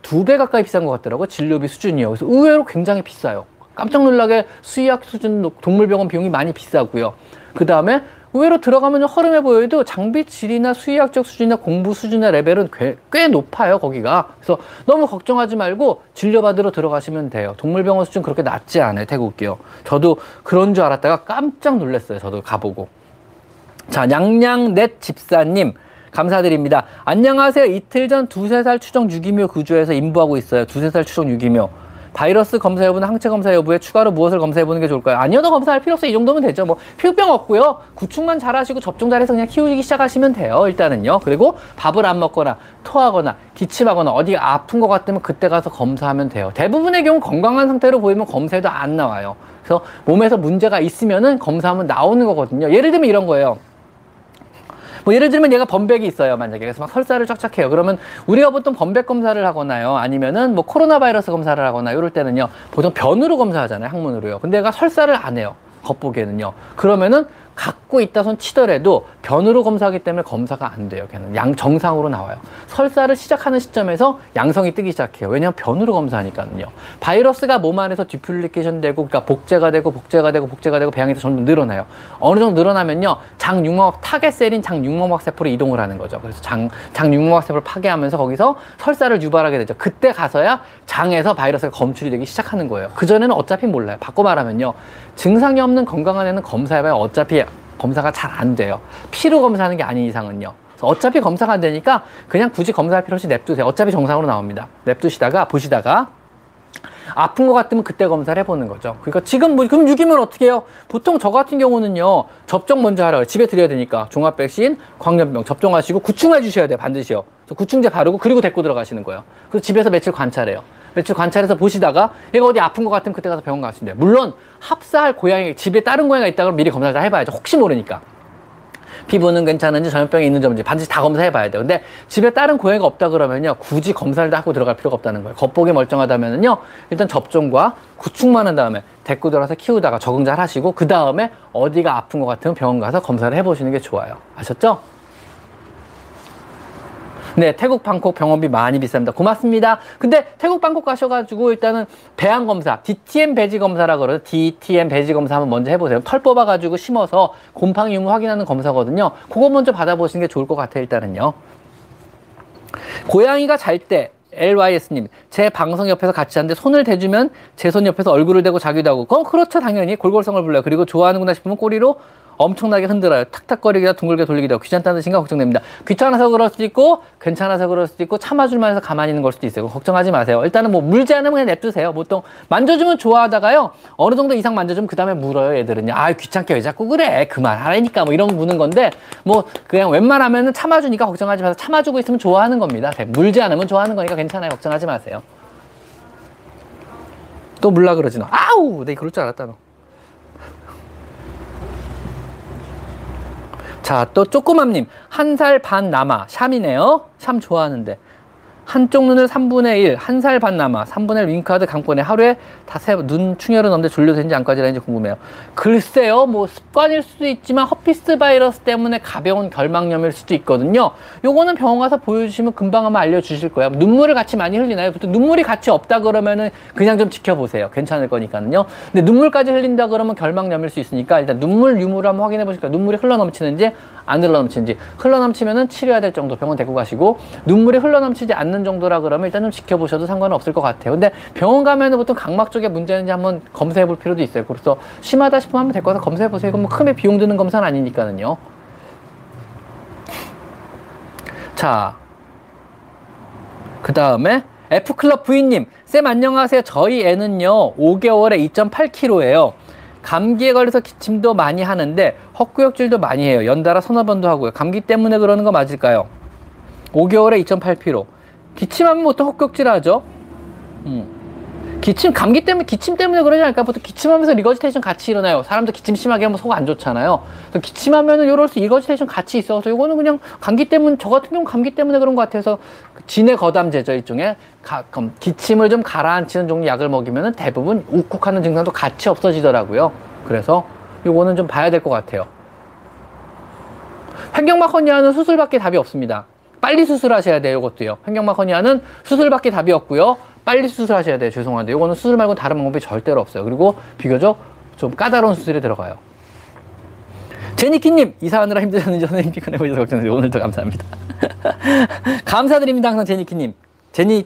두 배 가까이 비싼 것 같더라고요. 진료비 수준이요. 그래서 의외로 굉장히 비싸요. 깜짝 놀라게 수의학 수준 동물병원 비용이 많이 비싸고요. 그 다음에 의외로 들어가면 허름해 보여도 장비 질이나 수의학적 수준이나 공부 수준의 레벨은 꽤 높아요, 거기가. 그래서 너무 걱정하지 말고 진료받으러 들어가시면 돼요. 동물병원 수준 그렇게 낮지 않아요, 태국이요. 저도 그런 줄 알았다가 깜짝 놀랐어요, 저도 가보고. 자, 냥냥넷 집사님 감사드립니다. 안녕하세요. 이틀 전 2~3살 추정 유기묘 구조에서 임부하고 있어요. 2~3살 추정 유기묘. 바이러스 검사 여부나 항체 검사 여부에 추가로 무엇을 검사해보는 게 좋을까요? 아니어도 검사할 필요 없어요. 이 정도면 되죠. 뭐 피부병 없고요. 구충만 잘하시고 접종 잘해서 그냥 키우기 시작하시면 돼요. 일단은요. 그리고 밥을 안 먹거나 토하거나 기침하거나 어디가 아픈 것 같으면 그때 가서 검사하면 돼요. 대부분의 경우 건강한 상태로 보이면 검사해도 안 나와요. 그래서 몸에서 문제가 있으면은 검사하면 나오는 거거든요. 예를 들면 이런 거예요. 뭐 예를 들면 얘가 범백이 있어요, 만약에. 그래서 막 설사를 쫙쫙 해요. 그러면 우리가 보통 범백 검사를 하거나요, 아니면은 뭐 코로나 바이러스 검사를 하거나 이럴 때는요 보통 변으로 검사하잖아요, 항문으로요. 근데 얘가 설사를 안 해요, 겉보기에는요. 그러면은 갖고 있다 손 치더라도 변으로 검사하기 때문에 검사가 안 돼요. 걔는 정상으로 나와요. 설사를 시작하는 시점에서 양성이 뜨기 시작해요. 왜냐하면 변으로 검사하니까요. 바이러스가 몸 안에서 디플리케이션 되고, 그러니까 복제가 되고 배양에서 점점 늘어나요. 어느 정도 늘어나면요 장육망막 타겟셀인 장육망막 세포로 이동을 하는 거죠. 그래서 장육망막 세포를 파괴하면서 거기서 설사를 유발하게 되죠. 그때 가서야 장에서 바이러스가 검출이 되기 시작하는 거예요. 그전에는 어차피 몰라요. 바꿔 말하면요 증상이 없는 건강한 애는 검사해봐야 어차피 검사가 잘 안 돼요. 피로 검사하는 게 아닌 이상은요. 그래서 어차피 검사가 안 되니까 그냥 굳이 검사할 필요 없이 냅두세요. 어차피 정상으로 나옵니다. 냅두시다가 보시다가 아픈 것 같으면 그때 검사를 해보는 거죠. 그러니까 지금 뭐 그럼 유기묘는 어떻게 해요? 보통 저 같은 경우는요 접종 먼저 하라고 해요. 집에 드려야 되니까 종합 백신, 광견병 접종하시고 구충해 주셔야 돼요, 반드시요. 그래서 구충제 바르고 그리고 데리고 들어가시는 거예요. 그래서 집에서 며칠 관찰해서 보시다가 얘가 어디 아픈 것 같으면 그때 가서 병원 가시면 돼요. 물론 합사할 고양이, 집에 다른 고양이가 있다 그러면 미리 검사를 다 해봐야죠. 혹시 모르니까. 피부는 괜찮은지 전염병이 있는지 없는지 반드시 다 검사해봐야 돼요. 근데 집에 다른 고양이가 없다 그러면요 굳이 검사를 다 하고 들어갈 필요가 없다는 거예요. 겉보기 멀쩡하다면은요 일단 접종과 구충만 한 다음에 데리고 들어가서 키우다가 적응 잘 하시고 그 다음에 어디가 아픈 것 같으면 병원 가서 검사를 해보시는 게 좋아요. 아셨죠? 네, 태국 방콕 병원비 많이 비쌉니다. 고맙습니다. 근데 태국 방콕 가셔가지고 일단은 배양 검사, DTM 배지 검사라 그러죠. DTM 배지 검사 한번 먼저 해보세요. 털 뽑아가지고 심어서 곰팡이 유무 확인하는 검사거든요. 그거 먼저 받아보시는 게 좋을 것 같아요, 일단은요. 고양이가 잘 때. LYS님, 제 방송 옆에서 같이 하는데 손을 대주면 제 손 옆에서 얼굴을 대고 자기도 하고, 그렇죠, 당연히. 골골성을 불러요. 그리고 좋아하는구나 싶으면 꼬리로 엄청나게 흔들어요. 탁탁거리기나 둥글게 돌리기도 하고. 귀찮다는 생각 걱정됩니다. 귀찮아서 그럴 수도 있고, 괜찮아서 그럴 수도 있고, 참아줄만 해서 가만히 있는 걸 수도 있어요. 걱정하지 마세요. 일단은 뭐 물지 않으면 그냥 냅두세요. 보통 만져주면 좋아하다가요, 어느 정도 이상 만져주면 그 다음에 물어요, 얘들은요. 아, 귀찮게 왜 자꾸 그래, 그만하라니까, 뭐 이런 거 무는 건데, 뭐 그냥 웬만하면은 참아주니까 걱정하지 마세요. 참아주고 있으면 좋아하는 겁니다. 물지 않으면 좋아하는 거니까 괜찮아요. 걱정하지 마세요. 또 물라 그러지 너. 아우, 내 그럴 줄 알았다 너. 자, 또 쪼꼬맘님, 1살 반 남아 샴이네요. 샴 좋아하는데 한쪽 눈을 3분의 1, 1살 반 남아 3분의 1 윙크하듯 감고네. 하루에 눈 충혈은 없는데 졸려서인지 안까지라는지 궁금해요. 글쎄요, 뭐 습관일 수도 있지만 허피스 바이러스 때문에 가벼운 결막염일 수도 있거든요. 요거는 병원 가서 보여주시면 금방 아마 알려주실 거예요. 눈물을 같이 많이 흘리나요? 보통 눈물이 같이 없다 그러면은 그냥 좀 지켜보세요. 괜찮을 거니까요. 근데 눈물까지 흘린다 그러면 결막염일 수 있으니까 일단 눈물 유무를 한번 확인해 보실까요? 눈물이 흘러넘치는지 안 흘러넘치는지. 흘러넘치면은 치료해야 될 정도 병원 데리고 가시고, 눈물이 흘러넘치지 않는 정도라 그러면 일단 좀 지켜보셔도 상관은 없을 것 같아요. 근데 병원 가면은 보통 각막 쪽에 문제인지 한번 검사해 볼 필요도 있어요. 그래서 심하다 싶으면 한번 데리고 가서 검사해 보세요. 그럼 뭐 크게 비용 드는 검사는 아니니까는요. 자, 그 다음에 F클럽 부인님, 쌤 안녕하세요. 저희 애는요 5개월에 2.8kg예요. 감기에 걸려서 기침도 많이 하는데 헛구역질도 많이 해요. 연달아 서너 번도 하고요. 감기 때문에 그러는 거 맞을까요? 5개월에 2.8kg. 기침하면 보통 헛구역질 하죠. 기침, 감기 때문에, 기침 때문에 그러지 않을까? 보통 기침하면서 리거지테이션 같이 일어나요. 사람도 기침 심하게 하면 속 안 좋잖아요. 그래서 기침하면은 요럴 수 리거지테이션 같이 있어서 요거는 그냥 감기 때문에, 저 같은 경우는 감기 때문에 그런 것 같아서 진해 거담제죠. 일종의 기침을 좀 가라앉히는 종류 약을 먹이면은 대부분 욱욱하는 증상도 같이 없어지더라고요. 그래서 요거는 좀 봐야 될 것 같아요. 횡격막 hernia는 수술밖에 답이 없습니다. 빨리 수술하셔야 돼요. 요것도요. 횡격막 hernia는 수술밖에 답이 없고요. 빨리 수술하셔야 돼요. 죄송한데 이거는 수술 말고 다른 방법이 절대로 없어요. 그리고 비교적 좀 까다로운 수술에 들어가요. 제니키님, 이사하느라 힘드셨는지 선생님 피곤해보셔서 걱정해주세요. 오늘도 감사합니다. 감사드립니다. 항상 제니키님.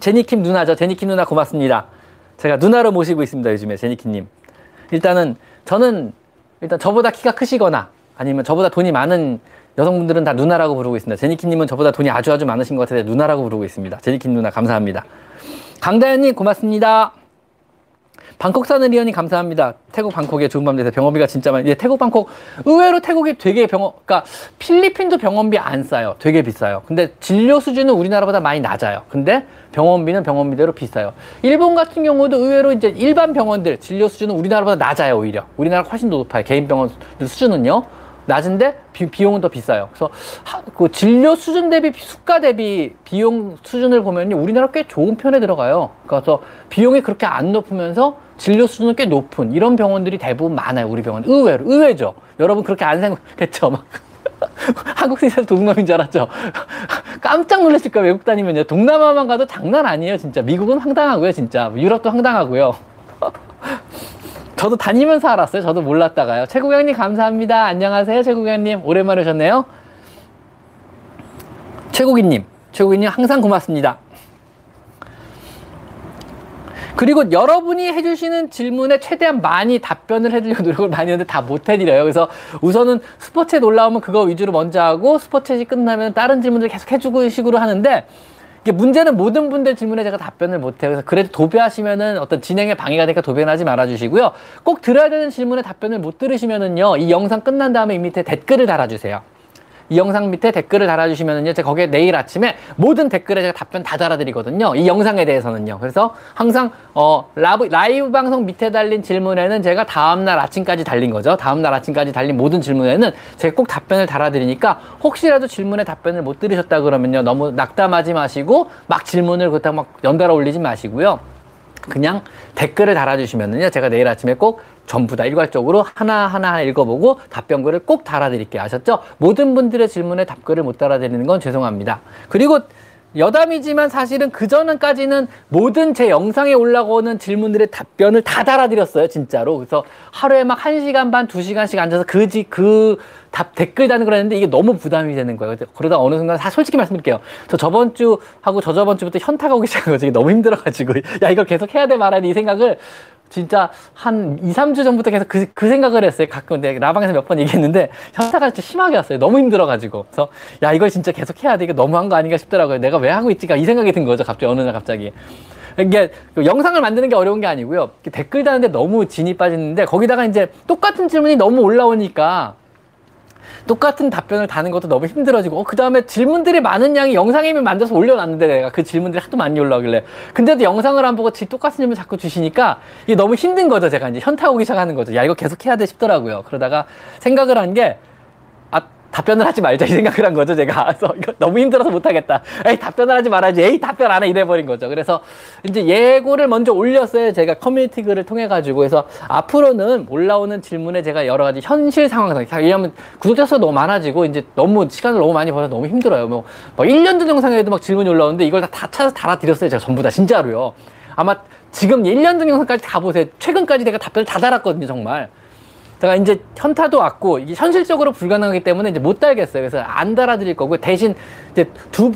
제니킴 누나죠. 제니킴 누나 고맙습니다. 제가 누나로 모시고 있습니다. 요즘에 제니키님. 일단은 저는 일단 저보다 키가 크시거나 아니면 저보다 돈이 많은 여성분들은 다 누나라고 부르고 있습니다. 제니키님은 저보다 돈이 아주 많으신 것 같아서 누나라고 부르고 있습니다. 제니킴 누나 감사합니다. 강다현님 고맙습니다. 방콕 사는 리언님 감사합니다. 태국 방콕에 좋은 밤 되세요. 병원비가 진짜 많이, 태국 방콕, 의외로 태국이 되게 그러니까 필리핀도 병원비 안 싸요. 되게 비싸요. 근데 진료 수준은 우리나라보다 많이 낮아요. 근데 병원비는 병원비대로 비싸요. 일본 같은 경우도 의외로 이제 일반 병원들 진료 수준은 우리나라보다 낮아요. 오히려 우리나라가 훨씬 더 높아요. 개인 병원 수준은요 낮은데 비용은 더 비싸요. 그래서 그 진료 수준 대비 수가 대비 비용 수준을 보면 우리나라 꽤 좋은 편에 들어가요. 그래서 비용이 그렇게 안 높으면서 진료 수준은 꽤 높은 이런 병원들이 대부분 많아요. 우리 병원 의외로, 의외죠. 여러분 그렇게 안 생각했죠? 막 한국 생각해서 동남인 줄 알았죠? 깜짝 놀랐을 거예요. 외국 다니면요. 동남아만 가도 장난 아니에요. 진짜 미국은 황당하고요. 진짜 유럽도 황당하고요. 저도 다니면서 알았어요. 저도 몰랐다가요. 최국영님 감사합니다. 안녕하세요. 최국영님 오랜만에 오셨네요. 최국이님 항상 고맙습니다. 그리고 여러분이 해주시는 질문에 최대한 많이 답변을 해드리려고 노력을 많이 했는데 다 못 해드려요. 그래서 우선은 스포챗 올라오면 그거 위주로 먼저 하고 스포챗이 끝나면 다른 질문들 계속 해주고 식으로 하는데 이게 문제는 모든 분들 질문에 제가 답변을 못해요. 그래서 그래도 도배하시면은 어떤 진행에 방해가 되니까 도배는 하지 말아주시고요. 꼭 들어야 되는 질문에 답변을 못 들으시면은요, 이 영상 끝난 다음에 이 밑에 댓글을 달아주세요. 이 영상 밑에 댓글을 달아주시면은요, 제가 거기에 내일 아침에 모든 댓글에 제가 답변 다 달아드리거든요. 이 영상에 대해서는요. 그래서 항상 라이브 방송 밑에 달린 질문에는 제가 다음날 아침까지 달린 거죠. 다음날 아침까지 달린 모든 질문에는 제가 꼭 답변을 달아드리니까 혹시라도 질문에 답변을 못 들으셨다 그러면요, 너무 낙담하지 마시고 막 질문을 그렇다고 막 연달아 올리지 마시고요. 그냥 댓글을 달아주시면은요, 제가 내일 아침에 꼭 전부 다 일괄적으로 하나하나 읽어보고 답변글을 꼭 달아드릴게요. 아셨죠? 모든 분들의 질문에 답글을 못 달아드리는 건 죄송합니다. 그리고 여담이지만 사실은 그전까지는 모든 제 영상에 올라오는 질문들의 답변을 다 달아드렸어요. 진짜로. 그래서 하루에 막 1시간 반, 2시간씩 앉아서 댓글 다는 그랬는데 이게 너무 부담이 되는 거예요. 그러다 어느 순간 솔직히 말씀드릴게요. 저 저번 주하고 저저번 주부터 현타가 오기 시작한 거죠. 이게 너무 힘들어가지고. 야, 이걸 계속 해야 돼 말아야 돼. 이 생각을 진짜 한 2~3주 전부터 계속 그 생각을 했어요. 가끔 내가 라방에서 몇 번 얘기했는데 현타가 진짜 심하게 왔어요. 너무 힘들어가지고. 그래서 야, 이걸 진짜 계속 해야 돼. 이게 너무한 거 아닌가 싶더라고요. 내가 왜 하고 있지가 이 생각이 든 거죠. 갑자기 어느 날 갑자기. 이게 영상을 만드는 게 어려운 게 아니고요. 댓글 다는데 너무 진이 빠지는데 거기다가 이제 똑같은 질문이 너무 올라오니까 똑같은 답변을 다는 것도 너무 힘들어지고 그 다음에 질문들이 많은 양이 영상에만 만들어서 올려놨는데 내가 그 질문들이 하도 많이 올라오길래 근데도 영상을 안 보고 똑같은 질문 자꾸 주시니까 이게 너무 힘든 거죠. 제가 이제 현타 오기 시작하는 거죠. 야, 이거 계속 해야 돼 싶더라고요. 그러다가 생각을 한 게 답변을 하지 말자 이 생각을 한 거죠. 제가 그래서 이거 너무 힘들어서 못하겠다. 에이, 답변을 하지 말아야지. 에이, 답변 안 해. 이래버린 거죠. 그래서 이제 예고를 먼저 올렸어요. 제가 커뮤니티 글을 통해 가지고. 그래서 앞으로는 올라오는 질문에 제가 여러 가지 현실 상황상, 왜냐면 구독자 수가 너무 많아지고 이제 너무 시간을 너무 많이 벌어서 너무 힘들어요. 뭐 1년 전 영상에도 막 질문이 올라오는데 이걸 다 찾아서 달아드렸어요. 제가 전부 다 진짜로요. 아마 지금 1년 전 영상까지 다 보세요. 최근까지 내가 답변을 다 달았거든요. 정말. 제가 이제 현타도 왔고 이게 현실적으로 불가능하기 때문에 이제 못 달겠어요. 그래서 안 달아드릴 거고, 대신 이제 두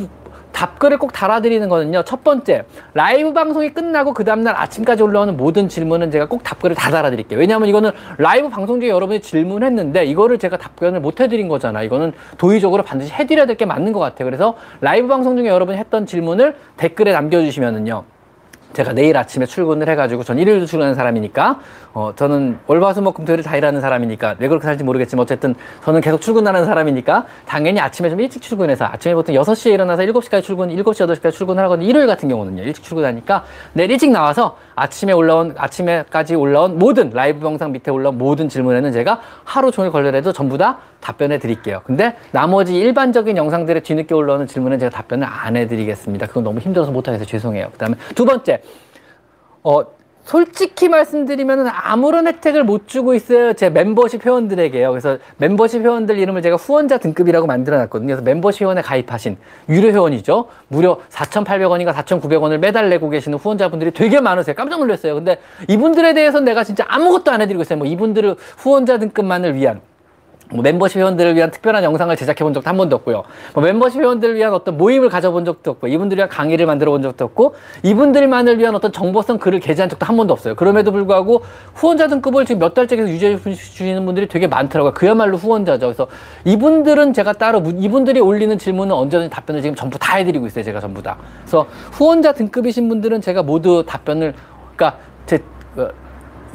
답글을 꼭 달아드리는 거는요. 첫 번째, 라이브 방송이 끝나고 그 다음날 아침까지 올라오는 모든 질문은 제가 꼭 답글을 다 달아드릴게요. 왜냐하면 이거는 라이브 방송 중에 여러분이 질문했는데 이거를 제가 답변을 못 해드린 거잖아. 이거는 도의적으로 반드시 해드려야 될 게 맞는 것 같아요. 그래서 라이브 방송 중에 여러분이 했던 질문을 댓글에 남겨주시면은요, 제가 내일 아침에 출근을 해가지고, 전 일요일도 출근하는 사람이니까, 저는 월화수목금토일을 다 일하는 사람이니까, 왜 그렇게 살지 모르겠지만 어쨌든 저는 계속 출근하는 사람이니까 당연히 아침에 좀 일찍 출근해서, 아침에 보통 6시에 일어나서 7시까지 출근, 7시, 8시까지 출근을 하거든요. 일요일 같은 경우는요, 일찍 출근하니까 내일 일찍 나와서 아침에까지 올라온 모든 라이브 영상 밑에 올라온 모든 질문에는 제가 하루 종일 걸려도 전부 다 답변해 드릴게요. 근데 나머지 일반적인 영상들에 뒤늦게 올라오는 질문은 제가 답변을 안 해드리겠습니다. 그건 너무 힘들어서 못하겠어요. 죄송해요. 그 다음에 두 번째, 솔직히 말씀드리면 아무런 혜택을 못 주고 있어요, 제 멤버십 회원들에게요. 그래서 멤버십 회원들 이름을 제가 후원자 등급이라고 만들어 놨거든요. 그래서 멤버십 회원에 가입하신 유료 회원이죠. 무려 4,800원인가 4,900원을 매달 내고 계시는 후원자분들이 되게 많으세요. 깜짝 놀랐어요. 근데 이분들에 대해서는 내가 진짜 아무것도 안 해드리고 있어요. 뭐 이분들을 후원자 등급만을 위한 뭐 멤버십 회원들을 위한 특별한 영상을 제작해 본 적도 한 번도 없고요. 뭐 멤버십 회원들을 위한 어떤 모임을 가져본 적도 없고, 이분들을 위한 강의를 만들어 본 적도 없고, 이분들만을 위한 어떤 정보성 글을 게재한 적도 한 번도 없어요. 그럼에도 불구하고 후원자 등급을 지금 몇 달째 계속 유지해 주시는 분들이 되게 많더라고요. 그야말로 후원자죠. 그래서 이분들은 제가 따로, 이분들이 올리는 질문은 언제든지 답변을 지금 전부 다 해드리고 있어요. 제가 전부 다. 그래서 후원자 등급이신 분들은 제가 모두 답변을, 그러니까 제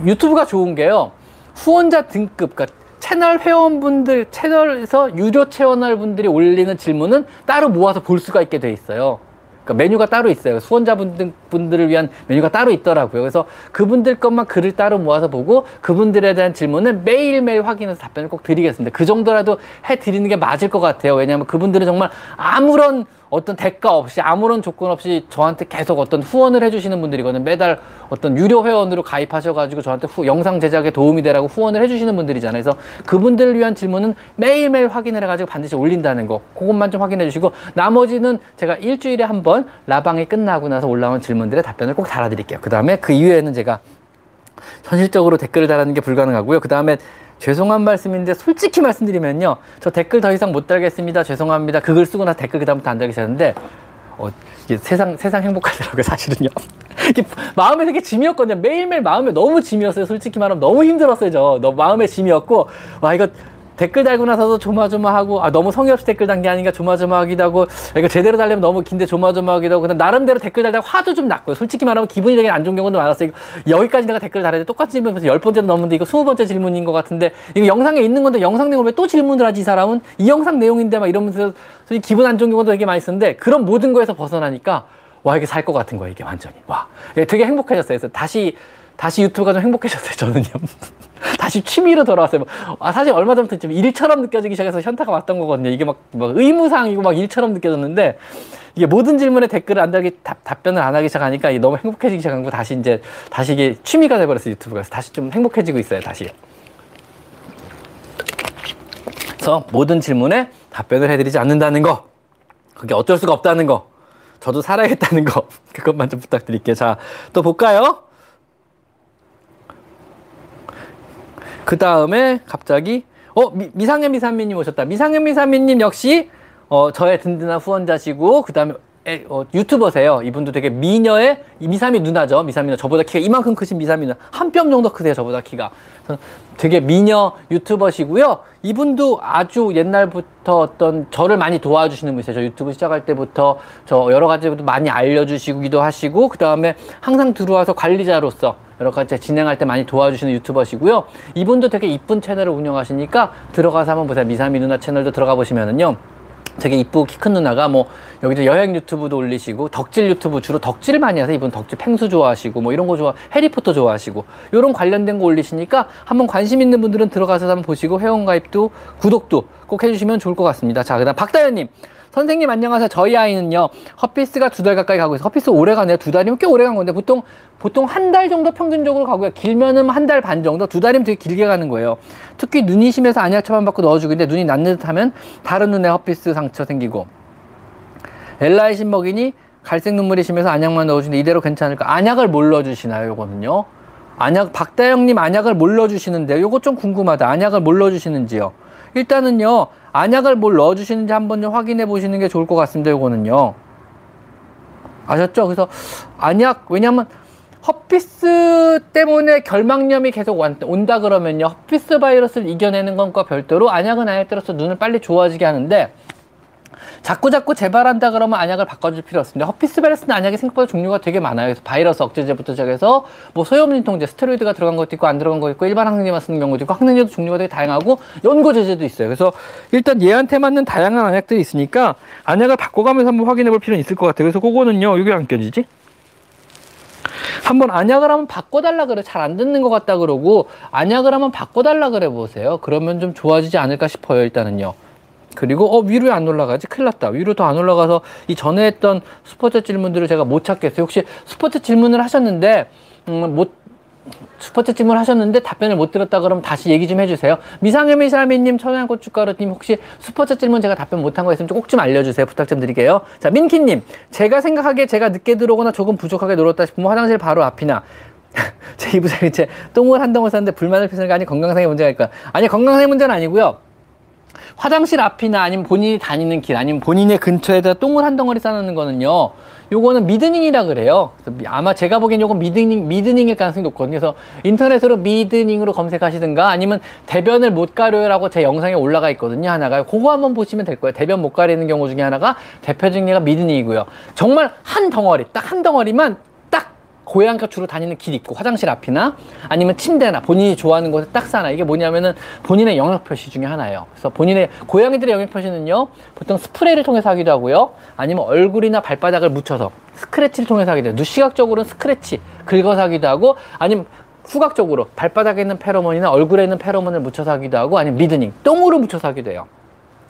유튜브가 좋은 게요, 후원자 등급, 그러니까 채널 회원분들, 채널에서 유료 채널분들이 올리는 질문은 따로 모아서 볼 수가 있게 돼 있어요. 그러니까 메뉴가 따로 있어요. 후원자분들을 위한 메뉴가 따로 있더라고요. 그래서 그분들 것만 글을 따로 모아서 보고, 그분들에 대한 질문은 매일매일 확인해서 답변을 꼭 드리겠습니다. 그 정도라도 해드리는 게 맞을 것 같아요. 왜냐하면 그분들은 정말 아무런 어떤 대가 없이, 아무런 조건 없이 저한테 계속 어떤 후원을 해주시는 분들이거든요. 매달 어떤 유료 회원으로 가입하셔가지고 저한테 영상 제작에 도움이 되라고 후원을 해주시는 분들이잖아요. 그래서 그분들을 위한 질문은 매일매일 확인을 해가지고 반드시 올린다는 거, 그것만 좀 확인해 주시고, 나머지는 제가 일주일에 한 번 라방이 끝나고 나서 올라온 질문들의 답변을 꼭 달아드릴게요. 그 다음에 그 이외에는 제가 현실적으로 댓글을 달아는 게 불가능하고요. 그 다음에 죄송한 말씀인데 솔직히 말씀드리면요, 저 댓글 더 이상 못 달겠습니다, 죄송합니다, 그 글 쓰고 나서 댓글 그다음부터 안 달게 되는데, 이게 세상 행복하더라고요, 사실은요. 이게 마음에 되게 짐이었거든요. 매일매일 마음에 너무 짐이었어요. 솔직히 말하면 너무 힘들었어요. 저 너무 마음에 짐이었고, 와, 이거 댓글 달고 나서도 조마조마하고, 아, 너무 성의 없이 댓글 단 게 아닌가 조마조마하기도 하고, 이거 제대로 달려면 너무 긴데 조마조마하기도 하고, 그냥 나름대로 댓글 달다가 화도 좀 났고요. 솔직히 말하면 기분이 되게 안 좋은 경우도 많았어요. 여기까지 내가 댓글 달아야 돼, 똑같은 질문에서 10번째도 넘는데 이거 20번째 질문인 것 같은데, 이거 영상에 있는 건데 영상 내용을 왜 또 질문을 하지, 이 사람은? 이 영상 내용인데, 막 이러면서 기분 안 좋은 경우도 되게 많이 있었는데, 그런 모든 거에서 벗어나니까, 와, 이게 살 것 같은 거예요, 이게 완전히. 와, 되게 행복해졌어요. 그래서 다시 유튜브가 좀 행복해졌어요, 저는요. 다시 취미로 돌아왔어요. 아, 사실 얼마 전부터 좀 일처럼 느껴지기 시작해서 현타가 왔던 거거든요. 이게 막 의무사항이고 막 일처럼 느껴졌는데, 이게 모든 질문에 댓글을 안 달기, 답변을 안 하기 시작하니까 이게 너무 행복해지기 시작한 거, 다시 이게 취미가 돼버렸어요, 유튜브가. 그래서 다시 좀 행복해지고 있어요, 다시. 그래서 모든 질문에 답변을 해드리지 않는다는 거, 그게 어쩔 수가 없다는 거, 저도 살아야겠다는 거, 그것만 좀 부탁드릴게요. 자, 또 볼까요? 그 다음에 갑자기 미상현 미삼미님 오셨다. 미상현 미삼미님 역시 저의 든든한 후원자시고, 그 다음에 유튜버세요. 이분도 되게 미녀의 미삼이 누나죠. 미삼이 누나, 저보다 키가 이만큼 크신 미삼이 누나, 한 뼘 정도 크세요, 저보다 키가. 되게 미녀 유튜버시고요. 이분도 아주 옛날부터 어떤 저를 많이 도와주시는 분이세요. 저 유튜브 시작할 때부터 저 여러 가지부터 많이 알려주시기도 하시고, 그 다음에 항상 들어와서 관리자로서 여러 가지 진행할 때 많이 도와주시는 유튜버시고요. 이분도 되게 이쁜 채널을 운영하시니까 들어가서 한번 보세요. 미삼이 누나 채널도 들어가 보시면은요, 되게 이쁘고 키 큰 누나가 뭐 여기서 여행 유튜브도 올리시고, 덕질 유튜브, 주로 덕질 많이 하세요. 이분 덕질, 펭수 좋아하시고 뭐 이런 거 해리포터 좋아하시고 이런 관련된 거 올리시니까 한번 관심 있는 분들은 들어가서 한번 보시고, 회원가입도 구독도 꼭 해주시면 좋을 것 같습니다. 자, 그다음 박다현님, 선생님 안녕하세요. 저희 아이는요, 헛피스가 2달 가까이 가고 있어요. 헛피스 오래 가네요. 2달이면 꽤 오래 간 건데, 보통 한 달 정도 평균적으로 가고요. 길면은 한 달 반 정도, 2달이면 되게 길게 가는 거예요. 특히 눈이 심해서 안약 처방받고 넣어주고 있는데, 눈이 낫는 듯하면 다른 눈에 헛피스 상처 생기고, 엘라이신 먹이니 갈색 눈물이 심해서 안약만 넣어주는데 이대로 괜찮을까? 안약을 뭘 넣어주시나요, 요거는요? 안약, 박다영님 안약을 뭘로 주시는데요? 요거 좀 궁금하다. 안약을 뭘로 주시는지요? 일단은요, 안약을 뭘 넣어주시는지 한번 좀 확인해 보시는 게 좋을 것 같습니다. 요거는요. 아셨죠? 그래서 안약, 왜냐면 헛피스 때문에 결막염이 계속 온다 그러면요, 헛피스 바이러스를 이겨내는 것과 별도로 안약은 안약대로서 눈을 빨리 좋아지게 하는데, 자꾸자꾸 재발한다 그러면 안약을 바꿔줄 필요 없습니다. 헛피스 바이러스는 안약이 생각보다 종류가 되게 많아요. 그래서 바이러스 억제제부터 시작해서 뭐 소염진통제, 스테로이드가 들어간 것도 있고 안 들어간 것도 있고 일반 항생제만 쓰는 경우도 있고 항생제도 종류가 되게 다양하고 연고제제도 있어요. 그래서 일단 얘한테 맞는 다양한 안약들이 있으니까 안약을 바꿔가면서 한번 확인해 볼 필요는 있을 것 같아요. 그래서 그거는요, 이게 안 껴지지? 한번 안약을 한번 바꿔달라 그래. 잘 안 듣는 것 같다 그러고 안약을 한번 바꿔달라 그래 보세요. 그러면 좀 좋아지지 않을까 싶어요. 일단은요. 그리고 위로 안 올라가지? 큰일 났다. 위로 더 안 올라가서 이 전에 했던 슈퍼챗 질문들을 제가 못 찾겠어요. 혹시 슈퍼챗 질문을 하셨는데 슈퍼챗 질문을 하셨는데 답변을 못 들었다 그러면 다시 얘기 좀 해주세요. 미상의미사미님, 천연고춧가루님, 혹시 슈퍼챗 질문 제가 답변 못한 거 있으면 꼭 좀 알려주세요. 부탁 좀 드릴게요. 자, 민키님, 제가 생각하기에 제가 늦게 들어오거나 조금 부족하게 놀았다 싶으면 화장실 바로 앞이나 제 이부장이 제 똥을 한 덩을 쌌는데 불만을 피우는 거 아니 건강상의 문제가 있을까? 아니, 건강상의 문제는 아니고요. 화장실 앞이나 아니면 본인이 다니는 길 아니면 본인의 근처에다 똥을 한 덩어리 싸놓는 거는요, 요거는 미드닝이라 그래요. 아마 제가 보기엔 요건 미드닝일 가능성이 높거든요. 그래서 인터넷으로 미드닝으로 검색하시든가 아니면 대변을 못 가려요라고 제 영상에 올라가 있거든요. 하나가 그거 한번 보시면 될 거예요. 대변 못 가리는 경우 중에 하나가 대표적인 예가 미드닝이고요. 정말 한 덩어리, 딱 한 덩어리만 딱 고양이가 주로 다니는 길 있고 화장실 앞이나 아니면 침대나 본인이 좋아하는 곳에 딱 싸나. 이게 뭐냐면은 본인의 영역 표시 중에 하나예요. 그래서 본인의 고양이들의 영역 표시는요, 보통 스프레이를 통해서 하기도 하고요, 아니면 얼굴이나 발바닥을 묻혀서 스크래치를 통해서 하기도 해요. 시각적으로는 스크래치 긁어서 하기도 하고, 아니면 후각적으로 발바닥에 있는 페로몬이나 얼굴에 있는 페로몬을 묻혀서 하기도 하고, 아니면 미드닝 똥으로 묻혀서 하기도 해요.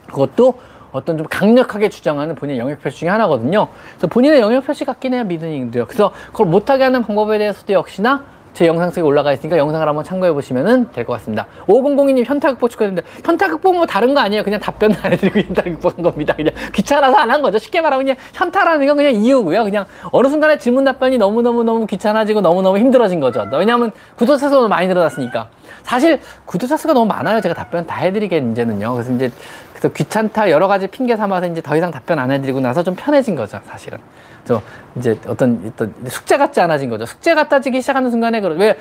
그것도 어떤 좀 강력하게 주장하는 본인의 영역 표시 중에 하나거든요. 그래서 본인의 영역 표시 같긴 해요, 미드닝도요. 그래서 그걸 못하게 하는 방법에 대해서도 역시나 제 영상 속에 올라가 있으니까 영상을 한번 참고해 보시면 될 것 같습니다. 5002님 현타극복 축하드립니다. 현타극복 뭐 다른 거 아니에요. 그냥 답변을 안 해드리고 현타극복한 겁니다. 그냥 귀찮아서 안 한 거죠. 쉽게 말하면 그냥 현타라는 건 그냥 이유고요. 그냥 어느 순간에 질문 답변이 너무너무 귀찮아지고 너무너무 힘들어진 거죠. 왜냐하면 구독자 수가 많이 늘어났으니까. 사실 구독자 수가 너무 많아요. 제가 답변 다 해드리게 이제는요. 그래서 이제 그래서 귀찮다 여러 가지 핑계 삼아서 이제 더 이상 답변 안 해드리고 나서 좀 편해진 거죠, 사실은. 그래서 이제 어떤 숙제 같지 않아진 거죠. 숙제 같아지기 시작하는 순간에 왜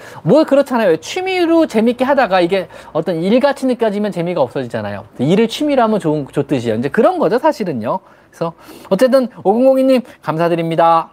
그렇잖아요. 왜 취미로 재밌게 하다가 이게 어떤 일같이 느껴지면 재미가 없어지잖아요. 일을 취미로 하면 좋듯이요. 이제 그런 거죠, 사실은요. 그래서 어쨌든 5002님 감사드립니다.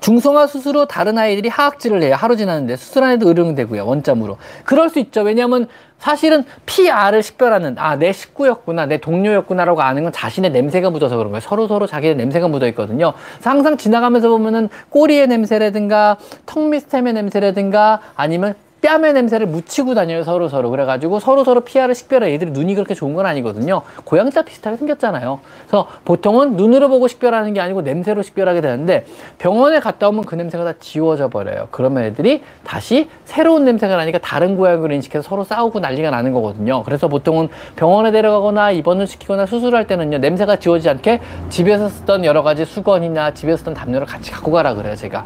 중성화 수술로 다른 아이들이 하악질을 해요. 하루 지났는데 수술한 애도 으르렁대고요. 원점으로. 그럴 수 있죠. 왜냐하면 사실은 PR을 식별하는, 아, 내 식구였구나, 내 동료였구나라고 아는 건 자신의 냄새가 묻어서 그런 거예요. 서로 자기의 냄새가 묻어 있거든요. 그래서 항상 지나가면서 보면은 꼬리의 냄새라든가 턱 밑샘의 냄새라든가 아니면 뺨의 냄새를 묻히고 다녀요, 서로. 그래가지고 서로 PR을 식별해. 얘들이 눈이 그렇게 좋은 건 아니거든요. 고양이가 비슷하게 생겼잖아요. 그래서 보통은 눈으로 보고 식별하는 게 아니고 냄새로 식별하게 되는데, 병원에 갔다 오면 그 냄새가 다 지워져 버려요. 그러면 애들이 다시 새로운 냄새가 나니까 다른 고양이로 인식해서 서로 싸우고 난리가 나는 거거든요. 그래서 보통은 병원에 데려가거나 입원을 시키거나 수술할 때는요, 냄새가 지워지지 않게 집에서 쓰던 여러 가지 수건이나 집에서 쓰던 담요를 같이 갖고 가라 그래요, 제가.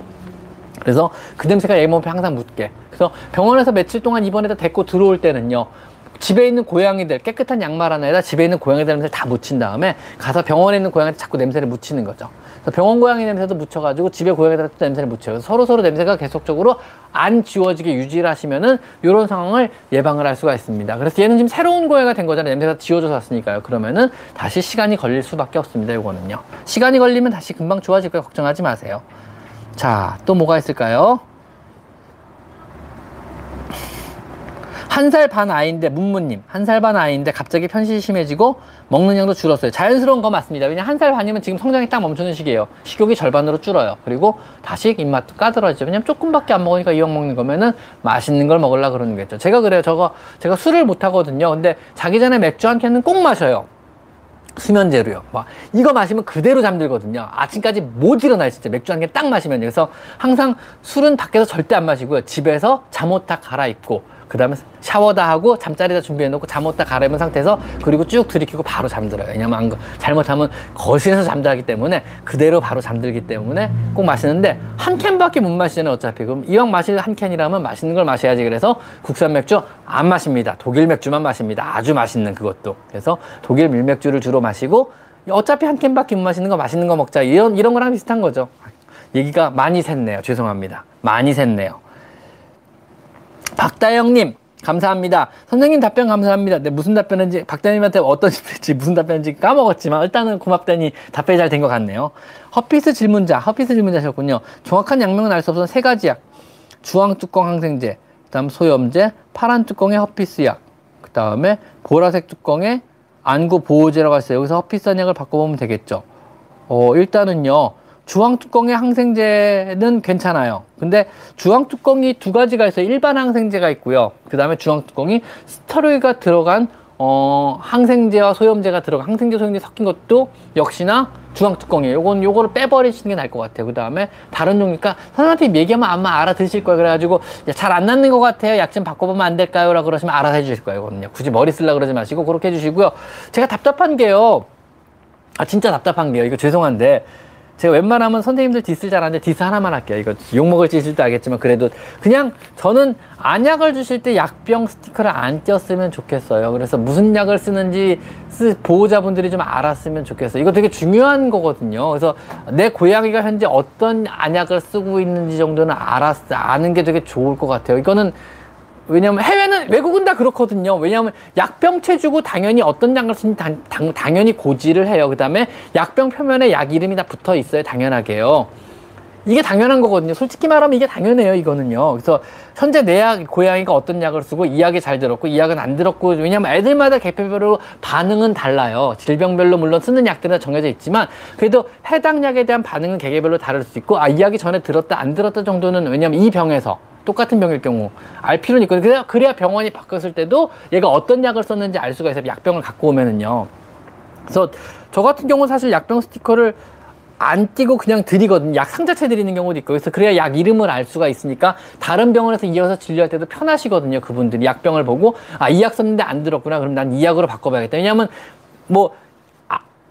그래서 그 냄새가 애 몸에 항상 묻게. 그래서 병원에서 며칠 동안 입원해서 데리고 들어올 때는요, 집에 있는 고양이들 깨끗한 양말 하나에다 집에 있는 고양이들 냄새를 다 묻힌 다음에 가서 병원에 있는 고양이한테 자꾸 냄새를 묻히는 거죠. 그래서 병원 고양이 냄새도 묻혀가지고 집에 고양이들한테 냄새를 묻혀요. 서로 냄새가 계속적으로 안 지워지게 유지를 하시면은 이런 상황을 예방을 할 수가 있습니다. 그래서 얘는 지금 새로운 고양이가 된 거잖아요. 냄새가 지워져서 왔으니까요. 그러면은 다시 시간이 걸릴 수밖에 없습니다. 요거는요. 시간이 걸리면 다시 금방 좋아질 거예요. 걱정하지 마세요. 자, 또 뭐가 있을까요? 1살 반 아이인데, 문무님, 1살 반 아이인데 갑자기 편식이 심해지고 먹는 양도 줄었어요. 자연스러운 거 맞습니다. 왜냐면 1살 반이면 지금 성장이 딱 멈추는 시기예요. 식욕이 절반으로 줄어요. 그리고 다시 입맛도 까들어지죠. 왜냐면 조금밖에 안 먹으니까 이왕 먹는 거면은 맛있는 걸 먹으려고 그러는 거겠죠. 제가 그래요. 제가 술을 못 하거든요. 근데 자기 전에 맥주 한 캔은 꼭 마셔요. 수면제로요. 막 이거 마시면 그대로 잠들거든요. 아침까지 못 일어나요, 진짜. 맥주 한 캔 딱 마시면. 그래서 항상 술은 밖에서 절대 안 마시고요. 집에서 잠옷 딱 갈아입고 그 다음에 샤워 다 하고 잠자리 다 준비해 놓고 잠옷 다 갈아입은 상태에서 그리고 쭉 들이키고 바로 잠들어요. 왜냐면 잘못하면 거실에서 잠자기 때문에 그대로 바로 잠들기 때문에 꼭 마시는데 한 캔밖에 못 마시잖아요. 어차피 그럼 이왕 마실 한 캔이라면 맛있는 걸 마셔야지. 그래서 국산 맥주 안 마십니다. 독일 맥주만 마십니다. 아주 맛있는 그것도. 그래서 독일 밀맥주를 주로 마시고 어차피 한 캔밖에 못 마시는 거 맛있는 거 먹자. 이런 거랑 비슷한 거죠. 얘기가 많이 샜네요. 죄송합니다. 많이 샜네요. 박다영님 감사합니다. 선생님 답변 감사합니다. 네, 무슨 답변인지 박다영님한테 어떤 질문인지 무슨 답변인지 까먹었지만 일단은 고맙다니 답변이 잘 된 것 같네요. 허피스 질문자셨군요. 정확한 양명은 알 수 없어서 세 가지 약. 주황 뚜껑 항생제, 그 다음 소염제, 파란 뚜껑의 허피스 약, 그 다음에 보라색 뚜껑의 안구 보호제라고 했어요. 여기서 허피스 약을 바꿔보면 되겠죠. 일단은요. 주황 뚜껑의 항생제는 괜찮아요. 근데 주황 뚜껑이 두 가지가 있어요. 일반 항생제가 있고요. 그 다음에 주황 뚜껑이 스테로이드가 들어간 항생제와 소염제가 들어간 항생제 소염제 섞인 것도 역시나 주황 뚜껑이에요. 요거를 빼버리시는 게 나을 것 같아요. 그 다음에 다른 종류니까 선생님한테 얘기하면 아마 알아들으실 거예요. 그래가지고 잘 안 낫는 것 같아요. 약 좀 바꿔보면 안 될까요? 라고 그러시면 알아서 해주실 거예요. 굳이 머리 쓰려고 그러지 마시고 그렇게 해주시고요. 제가 답답한 게요. 진짜 답답한 게요. 이거 죄송한데 제가 웬만하면 선생님들 디스 잘 하는데 디스 하나만 할게요. 이거 욕먹을 짓일 때 알겠지만 그래도 그냥 저는 안약을 주실 때 약병 스티커를 안 꼈으면 좋겠어요. 그래서 무슨 약을 쓰는지 보호자분들이 좀 알았으면 좋겠어요. 이거 되게 중요한 거거든요. 그래서 내 고양이가 현재 어떤 안약을 쓰고 있는지 정도는 아는 게 되게 좋을 것 같아요. 이거는 왜냐면 해외는 외국은 다 그렇거든요. 왜냐면 약병체 주고 당연히 어떤 약을 쓰는지 당연히 고지를 해요. 그 다음에 약병 표면에 약 이름이 다 붙어 있어요. 당연하게요. 이게 당연한 거거든요. 솔직히 말하면 이게 당연해요. 이거는요. 그래서 현재 내 약 고양이가 어떤 약을 쓰고 이 약이 잘 들었고 이 약은 안 들었고 왜냐면 애들마다 개별별로 반응은 달라요. 질병별로 물론 쓰는 약들은 정해져 있지만 그래도 해당 약에 대한 반응은 개개별로 다를 수 있고 이 약이 전에 들었다 안 들었다 정도는 왜냐면 이 병에서 똑같은 병일 경우 알 필요는 있거든요. 그래야 병원이 바뀌었을 때도 얘가 어떤 약을 썼는지 알 수가 있어요. 약병을 갖고 오면은요. 그래서 저 같은 경우는 사실 약병 스티커를 안 띄고 그냥 드리거든요. 약 상자체 드리는 경우도 있고 그래서 그래야 약 이름을 알 수가 있으니까 다른 병원에서 이어서 진료할 때도 편하시거든요. 그분들이 약병을 보고 이 약 썼는데 안 들었구나. 그럼 난 이 약으로 바꿔봐야겠다. 왜냐하면 뭐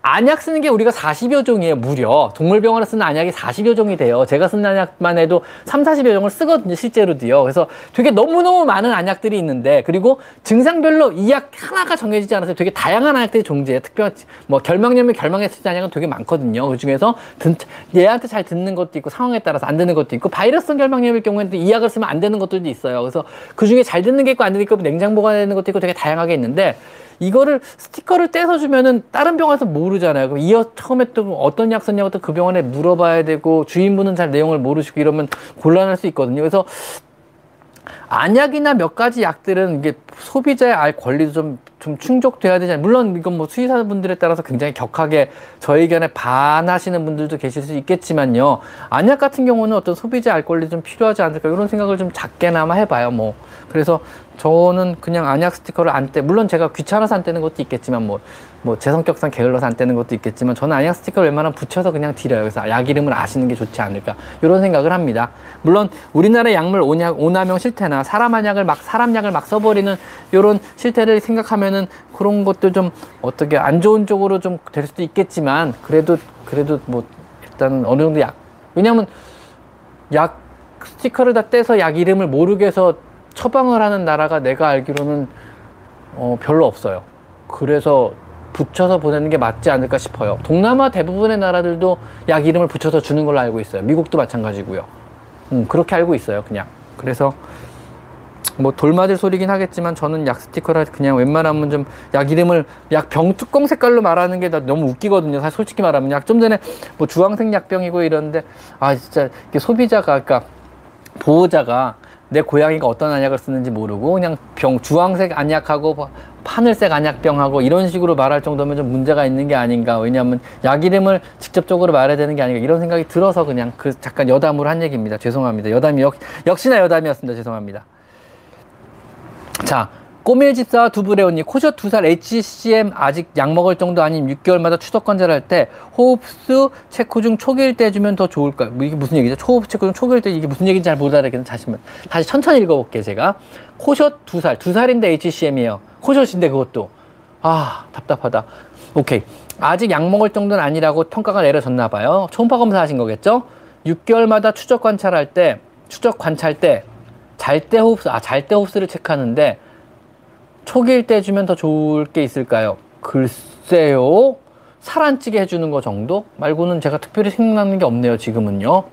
안약 쓰는 게 우리가 40여 종이에요. 무려 동물병원에 쓰는 안약이 40여 종이 돼요. 제가 쓰는 안약만 해도 30, 40여 종을 쓰거든요. 실제로도요. 그래서 되게 너무너무 많은 안약들이 있는데 그리고 증상별로 이 약 하나가 정해지지 않아서 되게 다양한 안약들이 존재해요. 특별히 뭐 결막염이 결막했을 때 안약은 되게 많거든요. 그중에서 얘한테 잘 듣는 것도 있고 상황에 따라서 안 듣는 것도 있고 바이러스성 결막염일 경우에는 이 약을 쓰면 안 되는 것들도 있어요. 그래서 그중에 잘 듣는 게 있고 안 듣는 게 있고 냉장 보관되는 것도 있고 되게 다양하게 있는데 이거를 스티커를 떼서 주면은 다른 병원에서 모르잖아요. 그럼 처음에 또 어떤 약 썼냐고 또 그 병원에 물어봐야 되고 주인분은 잘 내용을 모르시고 이러면 곤란할 수 있거든요. 그래서 안약이나 몇 가지 약들은 이게 소비자의 알 권리도 좀 충족돼야 되지 않나요? 물론 이건 뭐 수의사분들에 따라서 굉장히 격하게 저의 의견에 반하시는 분들도 계실 수 있겠지만요. 안약 같은 경우는 어떤 소비자의 알 권리 좀 필요하지 않을까 이런 생각을 좀 작게나마 해봐요. 뭐 그래서 저는 그냥 안약 스티커를 안 떼. 물론 제가 귀찮아서 안 떼는 것도 있겠지만 뭐 제 성격상 게을러서 안 떼는 것도 있겠지만 저는 안약 스티커를 웬만하면 붙여서 그냥 드려요. 그래서 약 이름을 아시는 게 좋지 않을까 이런 생각을 합니다. 물론 우리나라의 약물 오남용 실태나 사람 약을 막 써버리는 이런 실태를 생각하면은 그런 것도 좀 어떻게 안 좋은 쪽으로 좀 될 수도 있겠지만 그래도 뭐 일단은 어느 정도 왜냐면 약 스티커를 다 떼서 약 이름을 모르게 해서 처방을 하는 나라가 내가 알기로는 별로 없어요. 그래서 붙여서 보내는 게 맞지 않을까 싶어요. 동남아 대부분의 나라들도 약 이름을 붙여서 주는 걸로 알고 있어요. 미국도 마찬가지고요. 그렇게 알고 있어요. 그냥 그래서 뭐 돌맞을 소리긴 하겠지만 저는 약 스티커를 그냥 웬만하면 좀 약 이름을 약 병 뚜껑 색깔로 말하는 게 너무 웃기거든요. 사실 솔직히 말하면 약 좀 전에 뭐 주황색 약병이고 이러는데 진짜 이게 소비자가 그러니까 보호자가 내 고양이가 어떤 안약을 쓰는지 모르고 그냥 주황색 안약하고 하늘색 안약병하고 이런 식으로 말할 정도면 좀 문제가 있는 게 아닌가. 왜냐하면 약 이름을 직접적으로 말해야 되는 게 아닌가 이런 생각이 들어서 그냥 잠깐 여담으로 한 얘기입니다. 죄송합니다. 여담이 역시나 여담이었습니다. 죄송합니다. 자, 꼬밀집사와 두브레온이 코숏 2살 HCM 아직 약 먹을 정도 아닌 6개월마다 추적관절 할 때 호흡수 체코 중 초기일 때 해주면 더 좋을까요? 이게 무슨 얘기죠? 초호흡수 체코 중 초기일 때 이게 무슨 얘기인지 잘 못 알아듣겠는데 다시 천천히 읽어볼게요. 제가 코숏 2살, 2살인데 HCM이에요. 코숏인데 그것도 아 답답하다. 오케이, 아직 약 먹을 정도는 아니라고 평가가 내려졌나 봐요. 초음파 검사하신 거겠죠? 6개월마다 추적 관찰 때 잘 때 호흡수, 잘 때 호흡수를 체크하는데 초기일 때 해주면 더 좋을 게 있을까요? 글쎄요, 살 안 찌게 해주는 거 정도 말고는 제가 특별히 생각나는 게 없네요. 지금은요.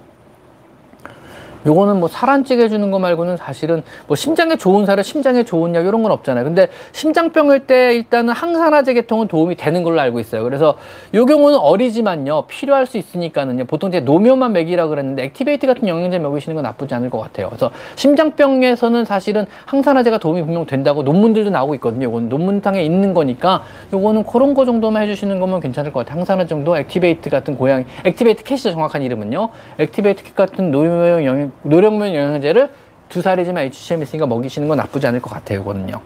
요거는 뭐 살 안 찌게 해주는 거 말고는 사실은 뭐 심장에 좋은 살을, 심장에 좋은 약 이런 건 없잖아요. 근데 심장병일 때 일단은 항산화제 계통은 도움이 되는 걸로 알고 있어요. 그래서 요 경우는 어리지만요 필요할 수 있으니까는요 보통 제 노면만 먹이라고 그랬는데 액티베이트 같은 영양제 먹이시는 건 나쁘지 않을 것 같아요. 그래서 심장병에서는 사실은 항산화제가 도움이 분명 된다고 논문들도 나오고 있거든요. 요거는 논문탕에 있는 거니까 요거는 그런 거 정도만 해주시는 거면 괜찮을 것 같아요. 항산화 정도, 액티베이트 같은 고양이, 액티베이트 캣이죠 정확한 이름은요. 액티베이트 캣 같은 노면 영양 노령면 영양제를 2살이지만 HCM 있으니까 먹이시는 건 나쁘지 않을 것 같아요. 이거는요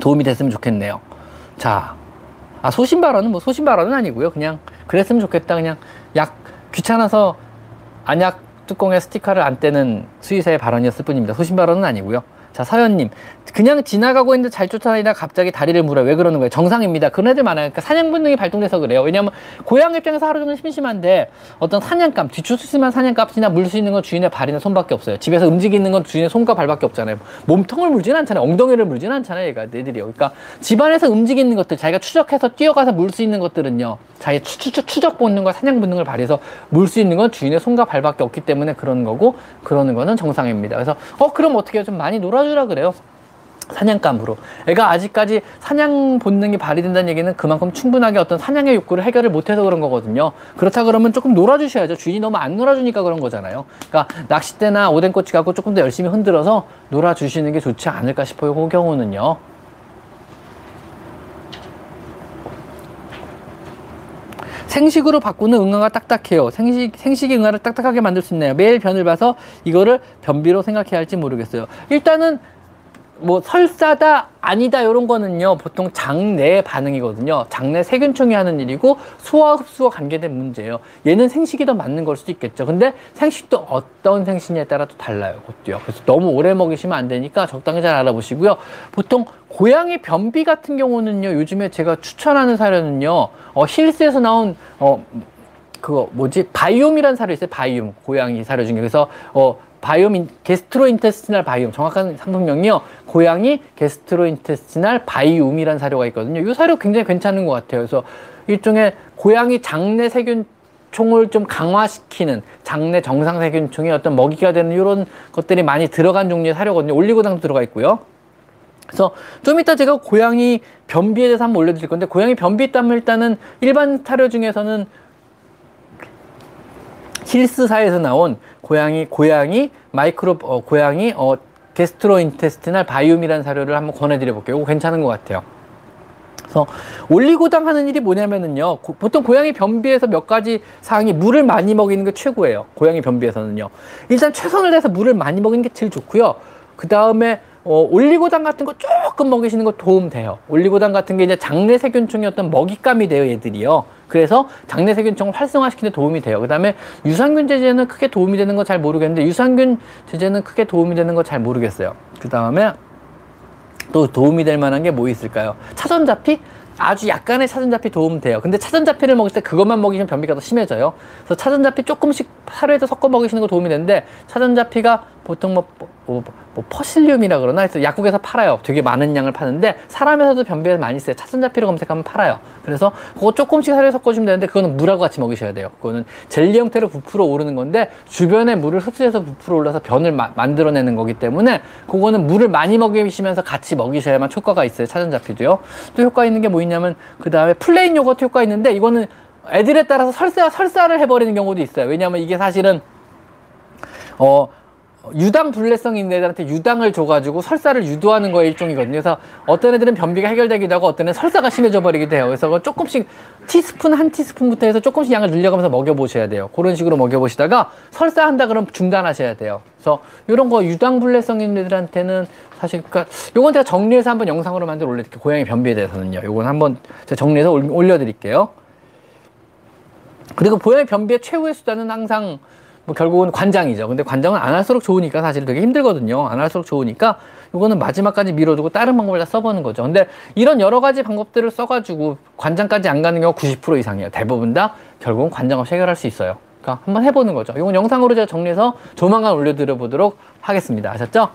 도움이 됐으면 좋겠네요. 자, 소신 발언은 뭐 소신 발언은 아니고요. 그냥 그랬으면 좋겠다. 그냥 약 귀찮아서 안약 뚜껑에 스티커를 안 떼는 수의사의 발언이었을 뿐입니다. 소신 발언은 아니고요. 자, 사연님, 그냥 지나가고 있는데 잘 쫓아다니다 갑자기 다리를 물어요. 왜 그러는 거예요? 정상입니다. 그런 애들 많아요. 그러니까 사냥 본능이 발동돼서 그래요. 왜냐하면 고양 입장에서 하루 종일 심심한데 어떤 사냥감, 뒤쫓으면 사냥감이나 물 수 있는 건 주인의 발이나 손밖에 없어요. 집에서 움직이는 건 주인의 손과 발밖에 없잖아요. 몸통을 물진 않잖아요. 엉덩이를 물진 않잖아요. 얘가 애들이요. 그러니까 집안에서 움직이는 것들, 자기가 추적해서 뛰어가서 물 수 있는 것들은요, 자기 추적 본능과 사냥 본능을 발휘해서 물 수 있는 건 주인의 손과 발밖에 없기 때문에 그런 거고, 그러는 거는 정상입니다. 그래서 그럼 어떻게 좀 많이 놀아 주라 그래요. 사냥감으로. 애가 아직까지 사냥 본능이 발휘된다는 얘기는 그만큼 충분하게 어떤 사냥의 욕구를 해결을 못해서 그런 거거든요. 그렇다 그러면 조금 놀아주셔야죠. 주인이 너무 안 놀아주니까 그런 거잖아요. 그러니까 낚싯대나 오뎅꼬치 갖고 조금 더 열심히 흔들어서 놀아주시는 게 좋지 않을까 싶어요. 그 경우는요. 생식으로 바꾸는 응아가 딱딱해요. 생식이 응아를 딱딱하게 만들 수 있나요? 매일 변을 봐서 이거를 변비로 생각해야 할지 모르겠어요. 일단은 뭐 설사다 아니다 이런 거는요 보통 장내 반응이거든요. 장내 세균충이 하는 일이고 소화 흡수와 관계된 문제예요. 얘는 생식이 더 맞는 걸 수도 있겠죠. 근데 생식도 어떤 생식이냐에 따라 또 달라요. 그것도요. 그래서 너무 오래 먹이시면 안 되니까 적당히 잘 알아보시고요. 보통 고양이 변비 같은 경우는요, 요즘에 제가 추천하는 사료는요 힐스에서 나온 그거 뭐지 바이옴이라는 사료 있어요. 바이옴, 고양이 사료 중에. 그래서 바이옴, 게스트로인테스티널 바이옴, 정확한 상품명이요. 고양이 게스트로인테스티널 바이옴이라는 사료가 있거든요. 이 사료 굉장히 괜찮은 것 같아요. 그래서 일종의 고양이 장내 세균총을 좀 강화시키는, 장내 정상 세균총이 어떤 먹이가 되는 이런 것들이 많이 들어간 종류의 사료거든요. 올리고당도 들어가 있고요. 그래서 좀 이따 제가 고양이 변비에 대해서 한번 올려드릴 건데, 고양이 변비 있다면 일단은 일반 사료 중에서는 힐스사에서 나온 고양이 게스트로인테스티널 바이옴이라는 사료를 한번 권해드려 볼게요. 이거 괜찮은 것 같아요. 그래서 올리고당 하는 일이 뭐냐면은요, 보통 고양이 변비에서 몇 가지 사항이 물을 많이 먹이는 게 최고예요. 고양이 변비에서는요. 일단 최선을 다해서 물을 많이 먹이는 게 제일 좋고요. 그 다음에 올리고당 같은 거 조금 먹이시는 거 도움 돼요. 올리고당 같은 게 이제 장내 세균총의 어떤 먹잇감이 돼요, 얘들이요. 그래서 장내 세균총을 활성화시키는 데 도움이 돼요. 그 다음에 유산균 제제는 크게 도움이 되는 거 잘 모르겠는데, 그 다음에 또 도움이 될 만한 게 뭐 있을까요? 차전자피? 아주 약간의 차전자피 도움 돼요. 근데 차전자피를 먹을 때 그것만 먹이시면 변비가 더 심해져요. 그래서 차전자피 조금씩 사료에서 섞어 먹이시는 거 도움이 되는데, 차전자피가 보통 퍼실륨이라 그러나, 그래서 약국에서 팔아요. 되게 많은 양을 파는데 사람에서도 변비에 많이 써요. 차전자피로 검색하면 팔아요. 그래서 그거 조금씩 사료에 섞어주면 되는데, 그거는 물하고 같이 먹이셔야 돼요. 그거는 젤리 형태로 부풀어 오르는 건데 주변에 물을 흡수해서 부풀어 올라서 변을 만들어내는 거기 때문에 그거는 물을 많이 먹이시면서 같이 먹이셔야만 효과가 있어요. 차전자피도요. 또 효과 있는 게 뭐 있냐면, 그 다음에 플레인 요거트 효과 있는데, 이거는 애들에 따라서 설사를 해버리는 경우도 있어요. 왜냐하면 이게 사실은 유당 불내성 있는 애들한테 유당을 줘가지고 설사를 유도하는 거의 일종이거든요. 그래서 어떤 애들은 변비가 해결되기도 하고 어떤 애는 설사가 심해져 버리기도 해요. 그래서 조금씩 티스푼 한 티스푼부터 해서 조금씩 양을 늘려가면서 먹여보셔야 돼요. 그런 식으로 먹여보시다가 설사한다 그러면 중단하셔야 돼요. 그래서 이런 거 유당 불내성 있는 애들한테는 사실 그러니까 요건 제가 정리해서 한번 영상으로 만들어 올려드릴게요. 고양이 변비에 대해서는요. 요건 한번 제가 정리해서 올려드릴게요. 그리고 고양이 변비의 최후의 수단은 항상 뭐 결국은 관장이죠. 근데 관장은 안 할수록 좋으니까 사실 되게 힘들거든요. 안 할수록 좋으니까 이거는 마지막까지 미뤄두고 다른 방법을 다 써보는 거죠. 근데 이런 여러 가지 방법들을 써가지고 관장까지 안 가는 경우가 90% 이상이에요. 대부분 다 결국은 관장 없이 해결할 수 있어요. 그러니까 한번 해보는 거죠. 이건 영상으로 제가 정리해서 조만간 올려드려보도록 하겠습니다. 아셨죠?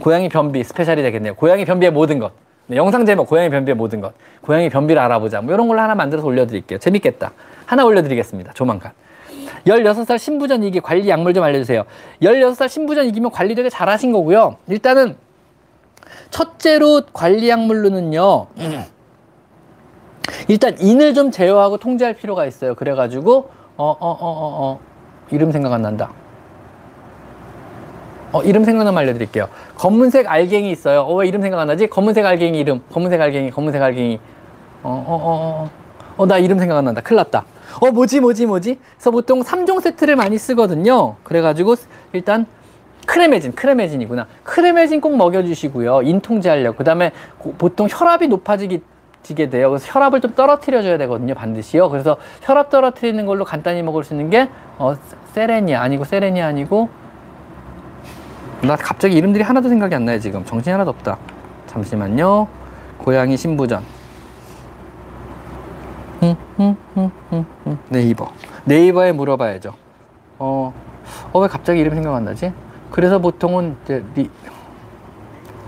고양이 변비 스페셜이 되겠네요. 고양이 변비의 모든 것. 네, 영상 제목 고양이 변비의 모든 것. 고양이 변비를 알아보자. 뭐 이런 걸로 하나 만들어서 올려드릴게요. 재밌겠다. 하나 올려드리겠습니다. 조만간. 16살 신부전 이기 관리 약물 좀 알려주세요. 16살 신부전 이기면 관리 되게 잘하신 거고요. 일단은 첫째로 관리 약물로는요. 일단 인을 좀 제어하고 통제할 필요가 있어요. 그래가지고 이름 생각 안 난다. 이름 생각나면 알려드릴게요. 검은색 알갱이 있어요. 왜 이름 생각 안 나지? 검은색 알갱이 이름. 검은색 알갱이. 나 이름 생각 안 난다. 큰일 났다. 뭐지? 그래서 보통 3종 세트를 많이 쓰거든요. 그래가지고 일단 크레메진이구나. 크레메진 꼭 먹여주시고요. 인통제하려고. 그 다음에 보통 혈압이 높아지게 돼요. 그래서 혈압을 좀 떨어뜨려줘야 되거든요. 반드시요. 그래서 혈압 떨어뜨리는 걸로 간단히 먹을 수 있는 게 세레니아 아니고 나 갑자기 이름들이 하나도 생각이 안 나요. 지금 정신이 하나도 없다. 잠시만요. 고양이 신부전. 네이버에 물어봐야죠. 왜 갑자기 이름 생각 안 나지? 그래서 보통은 이제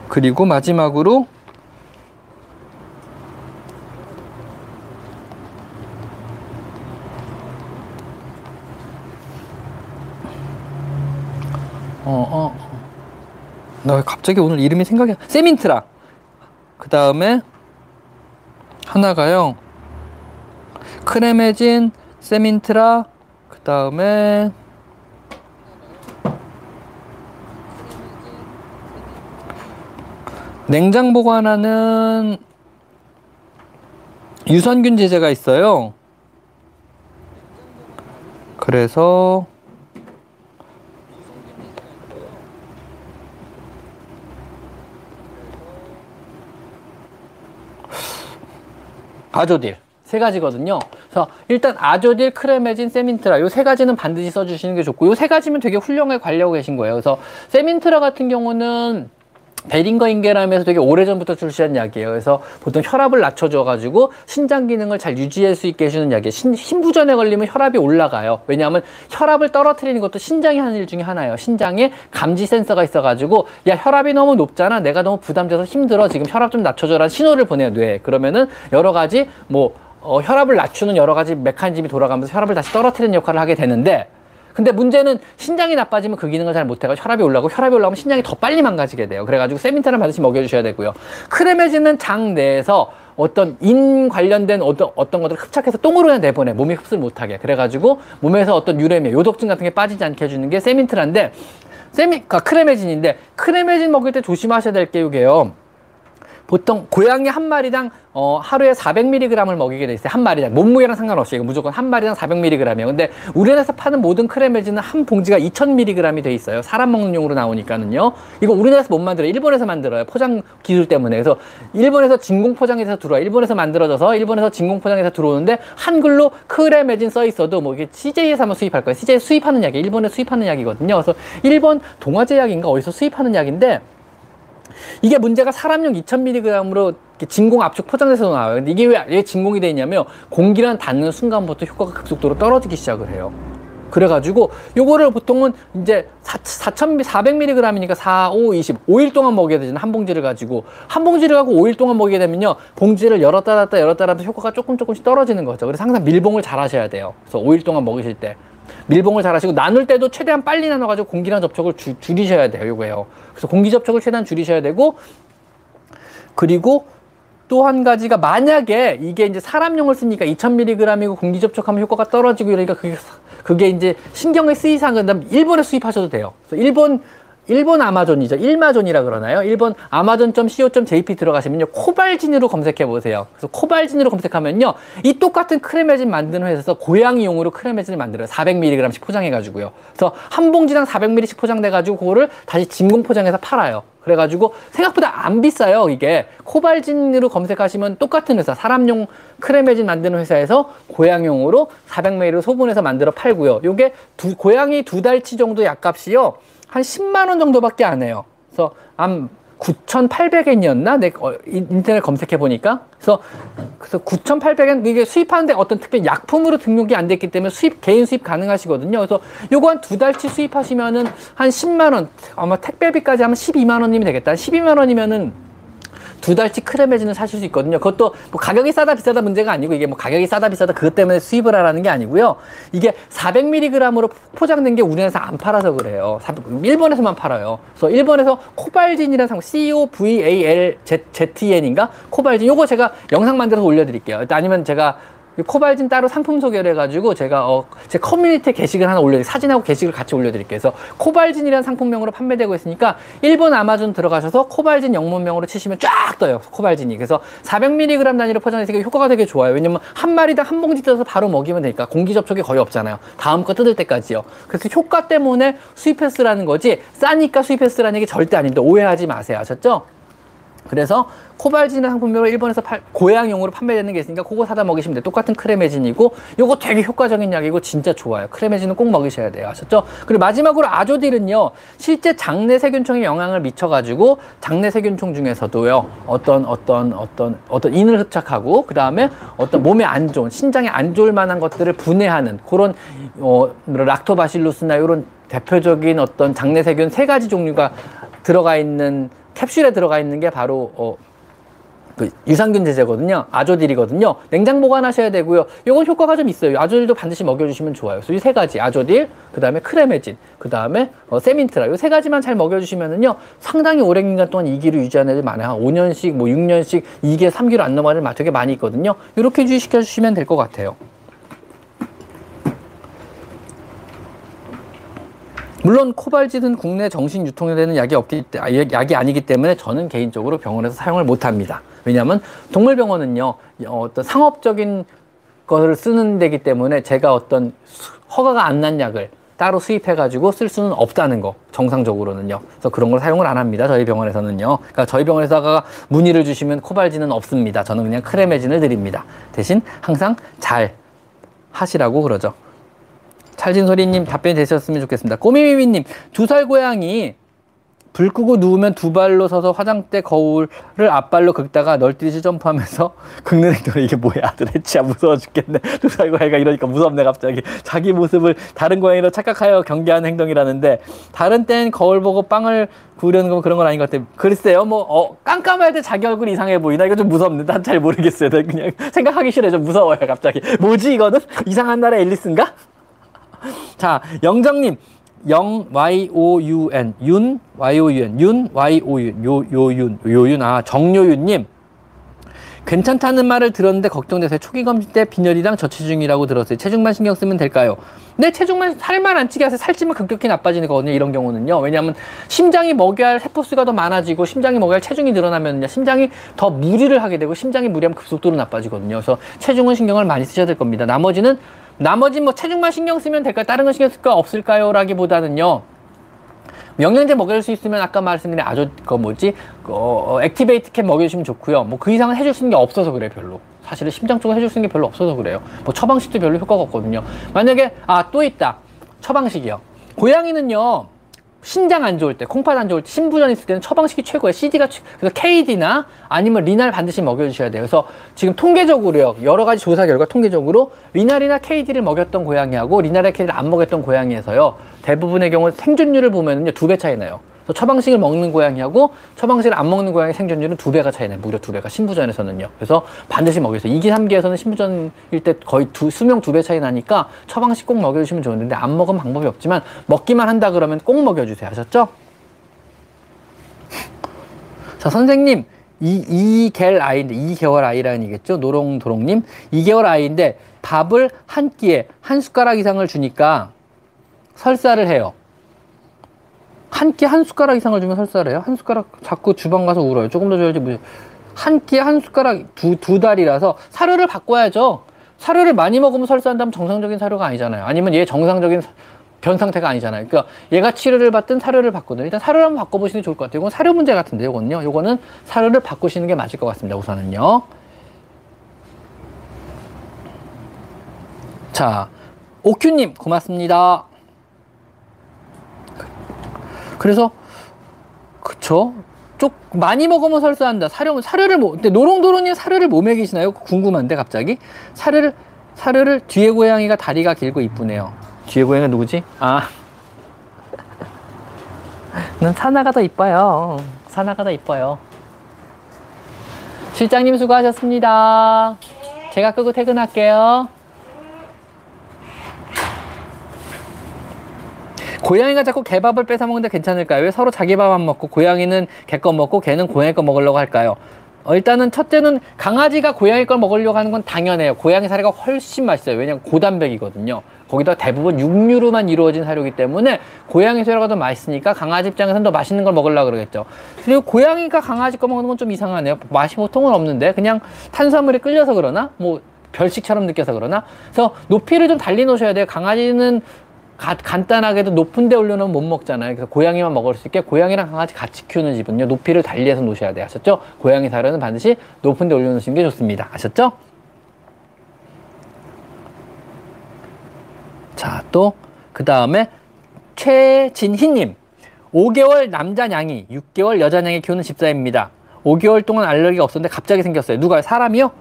그리고 마지막으로 나 왜 갑자기 오늘 이름이 생각이 세민트라. 그 다음에 하나가요. 크레메진, 세민트라, 그 다음에 냉장 보관하는 유산균 제제가 있어요. 그래서 아조딜. 3가지거든요. 그래서 일단 아조딜, 크레메진, 세민트라 요 3가지는 반드시 써주시는 게 좋고 요 3가지면 되게 훌륭하게 관리하고 계신 거예요. 그래서 세민트라 같은 경우는 베링거 인겔함에서 되게 오래전부터 출시한 약이에요. 그래서 보통 혈압을 낮춰줘가지고 신장 기능을 잘 유지할 수 있게 해주는 약이에요. 신부전에 걸리면 혈압이 올라가요. 왜냐하면 혈압을 떨어뜨리는 것도 신장이 하는 일 중에 하나예요. 신장에 감지 센서가 있어가지고 야 혈압이 너무 높잖아. 내가 너무 부담돼서 힘들어. 지금 혈압 좀 낮춰줘라는 신호를 보내요. 뇌에. 그러면은 여러 가지 혈압을 낮추는 여러 가지 메커니즘이 돌아가면서 혈압을 다시 떨어뜨리는 역할을 하게 되는데 근데 문제는 신장이 나빠지면 그 기능을 잘 못해서 혈압이 올라가면 신장이 더 빨리 망가지게 돼요. 그래가지고 세민트라 반드시 먹여주셔야 되고요. 크레메진은 장 내에서 어떤 인 관련된 어떤 것들을 흡착해서 똥으로 내보내. 몸이 흡수를 못하게. 그래가지고 몸에서 어떤 유래미, 요독증 같은 게 빠지지 않게 해주는 게 세민트라인데 크레메진인데 크레메진 먹일 때 조심하셔야 될 게 요게요. 보통 고양이 한 마리당 하루에 400mg을 먹이게 돼 있어요. 한 마리당. 몸무게랑 상관없이 이거 무조건 한 마리당 400mg이에요. 근데 우리나라에서 파는 모든 크레메진은 한 봉지가 2000mg이 돼 있어요. 사람 먹는 용으로 나오니까는요. 이거 우리나라에서 못 만들어요. 일본에서 만들어요. 포장 기술 때문에. 그래서 일본에서 진공 포장해서 들어와요. 일본에서 만들어져서 일본에서 진공 포장해서 들어오는데 한글로 크레메진 써 있어도 뭐 이게 CJ에서 한번 수입할 거예요. CJ 수입하는 약이에요. 일본에 수입하는 약이거든요. 그래서 일본 동화제약인가 어디서 수입하는 약인데 이게 문제가 사람용 2000mg으로 진공 압축 포장돼서 나와요. 근데 이게 왜 진공이 돼 있냐면 공기랑 닿는 순간부터 효과가 급속도로 떨어지기 시작을 해요. 그래가지고 요거를 보통은 이제 400mg이니까 4, 5, 20, 5일 동안 먹여야 되잖아요. 한 봉지를 가지고. 한 봉지를 갖고 5일 동안 먹이게 되면요. 봉지를 열었다 닫았다 열었다 닫았다 효과가 조금씩 떨어지는 거죠. 그래서 항상 밀봉을 잘 하셔야 돼요. 그래서 5일 동안 먹이실 때. 밀봉을 잘 하시고 나눌 때도 최대한 빨리 나눠가지고 공기랑 접촉을 줄이셔야 돼요. 요거예요. 그래서 공기 접촉을 최대한 줄이셔야 되고 그리고 또 한 가지가 만약에 이게 이제 사람용을 쓰니까 2000mg이고 공기 접촉하면 효과가 떨어지고 이러니까 그게 이제 신경에 쓰이상은 일본에 수입하셔도 돼요. 그래서 일본 일본 아마존이죠. 일마존이라 그러나요? 일본 아마존.co.jp 들어가시면요. 코발진으로 검색해 보세요. 그래서 코발진으로 검색하면요. 이 똑같은 크레메진 만드는 회사에서 고양이용으로 크레메진을 만들어요. 400mg씩 포장해가지고요. 그래서 한 봉지당 400mg씩 포장돼가지고 그거를 다시 진공 포장해서 팔아요. 그래가지고 생각보다 안 비싸요. 이게 코발진으로 검색하시면 똑같은 회사, 사람용 크레메진 만드는 회사에서 고양이용으로 400ml를 소분해서 만들어 팔고요. 요게 고양이 두 달치 정도 약값이요. 한 10만원 정도밖에 안 해요. 그래서 9,800엔이었나? 내 인터넷 검색해 보니까. 그래서 9,800엔, 이게 수입하는데 어떤 특별 약품으로 등록이 안 됐기 때문에 개인 수입 가능하시거든요. 그래서 요거 한 두 달치 수입하시면은 한 10만원, 아마 택배비까지 하면 12만원이면 되겠다. 12만원이면은 두 달치 크레메진을 사실 수 있거든요. 그것도 뭐 가격이 싸다 비싸다 문제가 아니고, 이게 뭐 가격이 싸다 비싸다 그것 때문에 수입을 하라는 게 아니고요. 이게 400mg으로 포장된 게 우리나라에서 안 팔아서 그래요. 일본에서만 팔아요. 그래서 일본에서 코발진이라는 상품, COVALZN인가? 코발진. 요거 제가 영상 만들어서 올려드릴게요. 아니면 제가 코발진 따로 상품 소개를 해가지고 제가 제 커뮤니티 게시글 하나 올려드릴게요. 사진하고 게시글 같이 올려드릴게요. 그래서 코발진이라는 상품명으로 판매되고 있으니까 일본 아마존 들어가셔서 코발진 영문명으로 치시면 쫙 떠요. 코발진이. 그래서 400mg 단위로 포장해서 효과가 되게 좋아요. 왜냐면 한 마리당 한 봉지 뜯어서 바로 먹이면 되니까 공기 접촉이 거의 없잖아요. 다음 거 뜯을 때까지요. 그래서 효과 때문에 수입해 쓰라는 거지, 싸니까 수입해 쓰라는 게 절대 아닙니다. 오해하지 마세요. 아셨죠? 그래서 코발진이라는 상품으로 일본에서 고양용으로 판매되는 게 있으니까 그거 사다 먹이시면 돼요. 똑같은 크레메진이고, 요거 되게 효과적인 약이고 진짜 좋아요. 크레메진은 꼭 먹이셔야 돼요. 아셨죠? 그리고 마지막으로 아조딜은요, 실제 장내 세균총에 영향을 미쳐가지고 장내 세균총 중에서도요, 어떤 인을 흡착하고, 그 다음에 어떤 몸에 안 좋은, 신장에 안 좋을 만한 것들을 분해하는 그런 락토바실루스나 이런 대표적인 어떤 장내 세균 3가지 종류가 들어가 있는 캡슐에 들어가 있는 게 바로 그 유산균 제제거든요. 아조딜이거든요. 냉장 보관하셔야 되고요. 요건 효과가 좀 있어요. 아조딜도 반드시 먹여주시면 좋아요. 그래서 이 3가지, 아조딜, 그 다음에 크레메진, 그 다음에 세민트라, 요 3가지만 잘 먹여주시면은요, 상당히 오랜 기간 동안 2기를 유지하는 애들 많아요. 한 5년씩, 뭐 6년씩 2기, 3기로 안 넘어가는 애들 되게 많이 있거든요. 요렇게 유지시켜 주시면 될 것 같아요. 물론 코발진은 국내 정식 유통되는 약이 아니기 때문에 저는 개인적으로 병원에서 사용을 못합니다. 왜냐하면 동물병원은요, 어떤 상업적인 것을 쓰는 데기 때문에 제가 어떤 허가가 안 난 약을 따로 수입해가지고 쓸 수는 없다는 거, 정상적으로는요. 그래서 그런 걸 사용을 안 합니다. 저희 병원에서는요. 그러니까 저희 병원에서가 문의를 주시면 코발진은 없습니다. 저는 그냥 크레메진을 드립니다. 대신 항상 잘 하시라고 그러죠. 찰진소리님 답변이 되셨으면 좋겠습니다. 꼬미미미님, 2살 고양이 불 끄고 누우면 2발로 서서 화장대 거울을 앞발로 긁다가 널뛰듯이 점프하면서 긁는 행동이, 이게 뭐야? 도대체 무서워 죽겠네. 2살 고양이가 이러니까 무섭네 갑자기. 자기 모습을 다른 고양이로 착각하여 경계하는 행동이라는데, 다른 땐 거울 보고 빵을 구우려는 건 그런 건 아닌 것 같아요. 글쎄요, 깜깜할 때 자기 얼굴이 이상해 보이나? 이거 좀 무섭네. 난 잘 모르겠어요. 그냥 생각하기 싫어요. 좀 무서워요 갑자기. 뭐지 이거는? 이상한 나라 앨리스인가? 자, 영정님, 정요윤님, 괜찮다는 말을 들었는데 걱정돼서 초기 검진 때 빈혈이랑 저체중이라고 들었어요. 체중만 신경 쓰면 될까요? 네, 체중만, 살만 안 찌게 하세요. 살찌면 급격히 나빠지는 거거든요, 이런 경우는요. 왜냐하면 심장이 먹여야 할 세포수가 더 많아지고, 심장이 먹여야 할 체중이 늘어나면요, 심장이 더 무리를 하게 되고, 심장이 무리하면 급속도로 나빠지거든요. 그래서 체중은 신경을 많이 쓰셔야 될 겁니다. 나머지 체중만 신경 쓰면 될까요? 다른 건 신경 쓸까 없을까요? 라기보다는요, 영양제 먹일 수 있으면 아까 말씀드린 액티베이트캡 먹여주시면 좋고요. 그 이상은 해줄 수 있는 게 없어서 그래요, 별로. 사실은 심장 쪽은 해줄 수 있는 게 별로 없어서 그래요. 처방식도 별로 효과가 없거든요. 만약에, 또 있다. 처방식이요. 고양이는요, 신장 안 좋을 때, 콩팥 안 좋을 때, 신부전 있을 때는 처방식이 최고예요. 그래서 KD나 아니면 리날 반드시 먹여주셔야 돼요. 그래서 지금 통계적으로요, 여러 가지 조사 결과 통계적으로 리날이나 KD를 먹였던 고양이하고 리날이나 KD를 안 먹였던 고양이에서요, 대부분의 경우 생존율을 보면은요, 2배 차이 나요. 그래서 처방식을 먹는 고양이하고 처방식을 안 먹는 고양이 생존율은 2배가 차이 나요. 무려 2배가 신부전에서는요. 그래서 반드시 먹여주세요. 2기, 3기에서는 신부전일 때 거의 수명 2배 차이 나니까 처방식 꼭 먹여주시면 좋은데, 안 먹은 방법이 없지만 먹기만 한다 그러면 꼭 먹여주세요. 아셨죠? 자, 선생님, 2개월 아이인데, 2개월 아이라니겠죠? 노롱도롱님, 2개월 아이인데 밥을 한 끼에 한 숟가락 이상을 주니까 설사를 해요. 한 끼 한 숟가락 이상을 주면 설사래요. 한 숟가락 자꾸 주방 가서 울어요. 조금 더 줘야지. 한 끼 한 숟가락 두 달이라서 사료를 바꿔야죠. 사료를 많이 먹으면 설사한다면 정상적인 사료가 아니잖아요. 아니면 얘 정상적인 변 상태가 아니잖아요. 그러니까 얘가 치료를 받든 사료를 바꾸든 일단 사료를 한번 바꿔보시는 게 좋을 것 같아요. 이건 사료 문제 같은데요. 요거는 사료를 바꾸시는 게 맞을 것 같습니다. 우선은요. 자, 오큐님 고맙습니다. 그래서 그쵸? 쪽 많이 먹으면 설사한다. 사료를 근데 노롱도롱이 사료를 뭐 먹이시나요? 궁금한데 갑자기 사료를 뒤에 고양이가 다리가 길고 이쁘네요. 뒤에 고양이가 누구지? 아, 난 사나가 더 이뻐요. 사나가 더 이뻐요. 실장님 수고하셨습니다. 제가 끄고 퇴근할게요. 고양이가 자꾸 개 밥을 뺏어 먹는데 괜찮을까요? 왜 서로 자기 밥 안 먹고 고양이는 개 거 먹고 개는 고양이 거 먹으려고 할까요? 일단은 첫째는 강아지가 고양이 걸 먹으려고 하는 건 당연해요. 고양이 사료가 훨씬 맛있어요. 왜냐면 고단백이거든요. 거기다 대부분 육류로만 이루어진 사료이기 때문에 고양이 사료가 더 맛있으니까 강아지 입장에서는 더 맛있는 걸 먹으려고 그러겠죠. 그리고 고양이가 강아지 거 먹는 건 좀 이상하네요. 맛이 보통은 없는데 그냥 탄수화물에 끌려서 그러나 뭐 별식처럼 느껴서 그러나 그래서 높이를 좀 달리 놓으셔야 돼요. 강아지는 간단하게도 높은 데 올려놓으면 못 먹잖아요. 그래서 고양이만 먹을 수 있게 고양이랑 강아지 같이 키우는 집은요 높이를 달리해서 놓으셔야 돼요. 아셨죠? 고양이 사료는 반드시 높은 데 올려놓으시는 게 좋습니다. 아셨죠? 자, 또 그 다음에 최진희님 5개월 남자 냥이 6개월 여자 냥이 키우는 집사입니다. 5개월 동안 알레르기가 없었는데 갑자기 생겼어요. 누가요? 사람이요?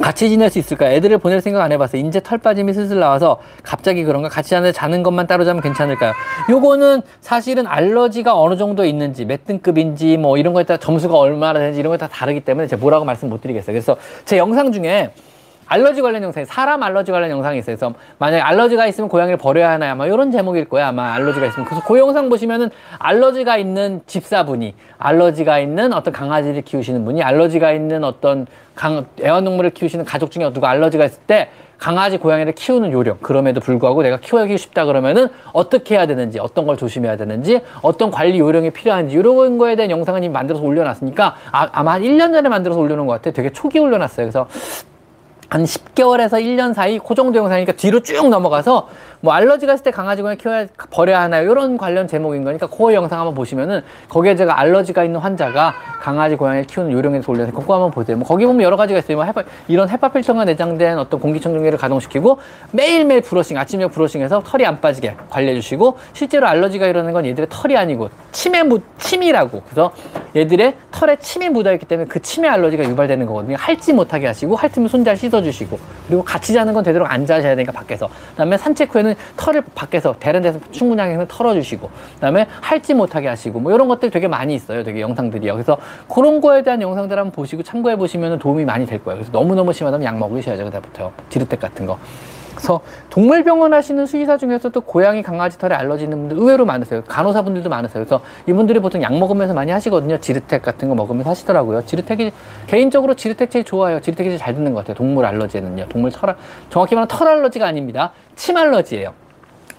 같이 지낼 수 있을까요? 애들을 보낼 생각 안 해봤어요. 이제 털 빠짐이 슬슬 나와서 갑자기 그런가? 같이 자는 것만 따로 자면 괜찮을까요? 요거는 사실은 알러지가 어느 정도 있는지 몇 등급인지 뭐 이런 거에 따라 점수가 얼마나 되는지 이런 거에 다 다르기 때문에 제가 뭐라고 말씀 못 드리겠어요. 그래서 제 영상 중에 알러지 관련 영상이 사람 알러지 관련 영상이 있어요. 그래서 만약에 알러지가 있으면 고양이를 버려야 하나요? 아마 이런 제목일 거예요. 아마 알러지가 있으면. 그래서 그 영상 보시면은 알러지가 있는 집사분이 알러지가 있는 어떤 강아지를 키우시는 분이 알러지가 있는 어떤 애완동물을 키우시는 가족 중에 누가 알러지가 있을 때 강아지 고양이를 키우는 요령 그럼에도 불구하고 내가 키우기 쉽다 그러면은 어떻게 해야 되는지 어떤 걸 조심해야 되는지 어떤 관리 요령이 필요한지 이런 거에 대한 영상을 이미 만들어서 올려놨으니까 아마 한 1년 전에 만들어서 올려놓은 것 같아요. 되게 초기에 올려놨어요. 그래서 한 10개월에서 1년 사이 그 정도 영상이니까 뒤로 쭉 넘어가서 뭐 알러지가 있을 때 강아지 고양이 버려야 하나요? 이런 관련 제목인 거니까 그 영상 한번 보시면은 거기에 제가 알러지가 있는 환자가 강아지 고양이를 키우는 요령에서 올려서 그거 한번 보세요. 뭐 거기 보면 여러 가지가 있어요. 뭐 이런 헤파 필터가 내장된 어떤 공기청정기를 가동시키고 매일매일 브러싱, 아침형 브러싱해서 털이 안 빠지게 관리해 주시고 실제로 알러지가 일어나는 건 얘들의 털이 아니고 침이라고 그래서 얘들의 털에 침이 묻어있기 때문에 그 침에 알러지가 유발되는 거거든요. 핥지 못하게 하시고 핥으면 손잘 씻어 주시고 그리고 같이 자는 건 되도록 앉아 자야 되니까 밖에서 그다음에 산책 후에는 털을 밖에서 다른 데서 충분하게 털어주시고 그다음에 핥지 못하게 하시고 뭐 이런 것들 되게 많이 있어요. 되게 영상들이요. 그래서 그런 거에 대한 영상들 한번 보시고 참고해 보시면 도움이 많이 될 거예요. 그래서 너무너무 심하다면 약 먹으셔야죠. 그다음부터 지르텍 같은 거. 그래서 동물병원 하시는 수의사 중에서도 고양이 강아지 털에 알러지 있는 분들 의외로 많으세요. 간호사분들도 많으세요. 그래서 이분들이 보통 약 먹으면서 많이 하시거든요. 지르텍 같은 거 먹으면서 하시더라고요. 지르텍이 개인적으로 지르텍 제일 좋아요. 지르텍이 제일 잘 듣는 것 같아요. 동물 알러지에는요. 정확히 말하면 털 알러지가 아닙니다. 침 알러지예요.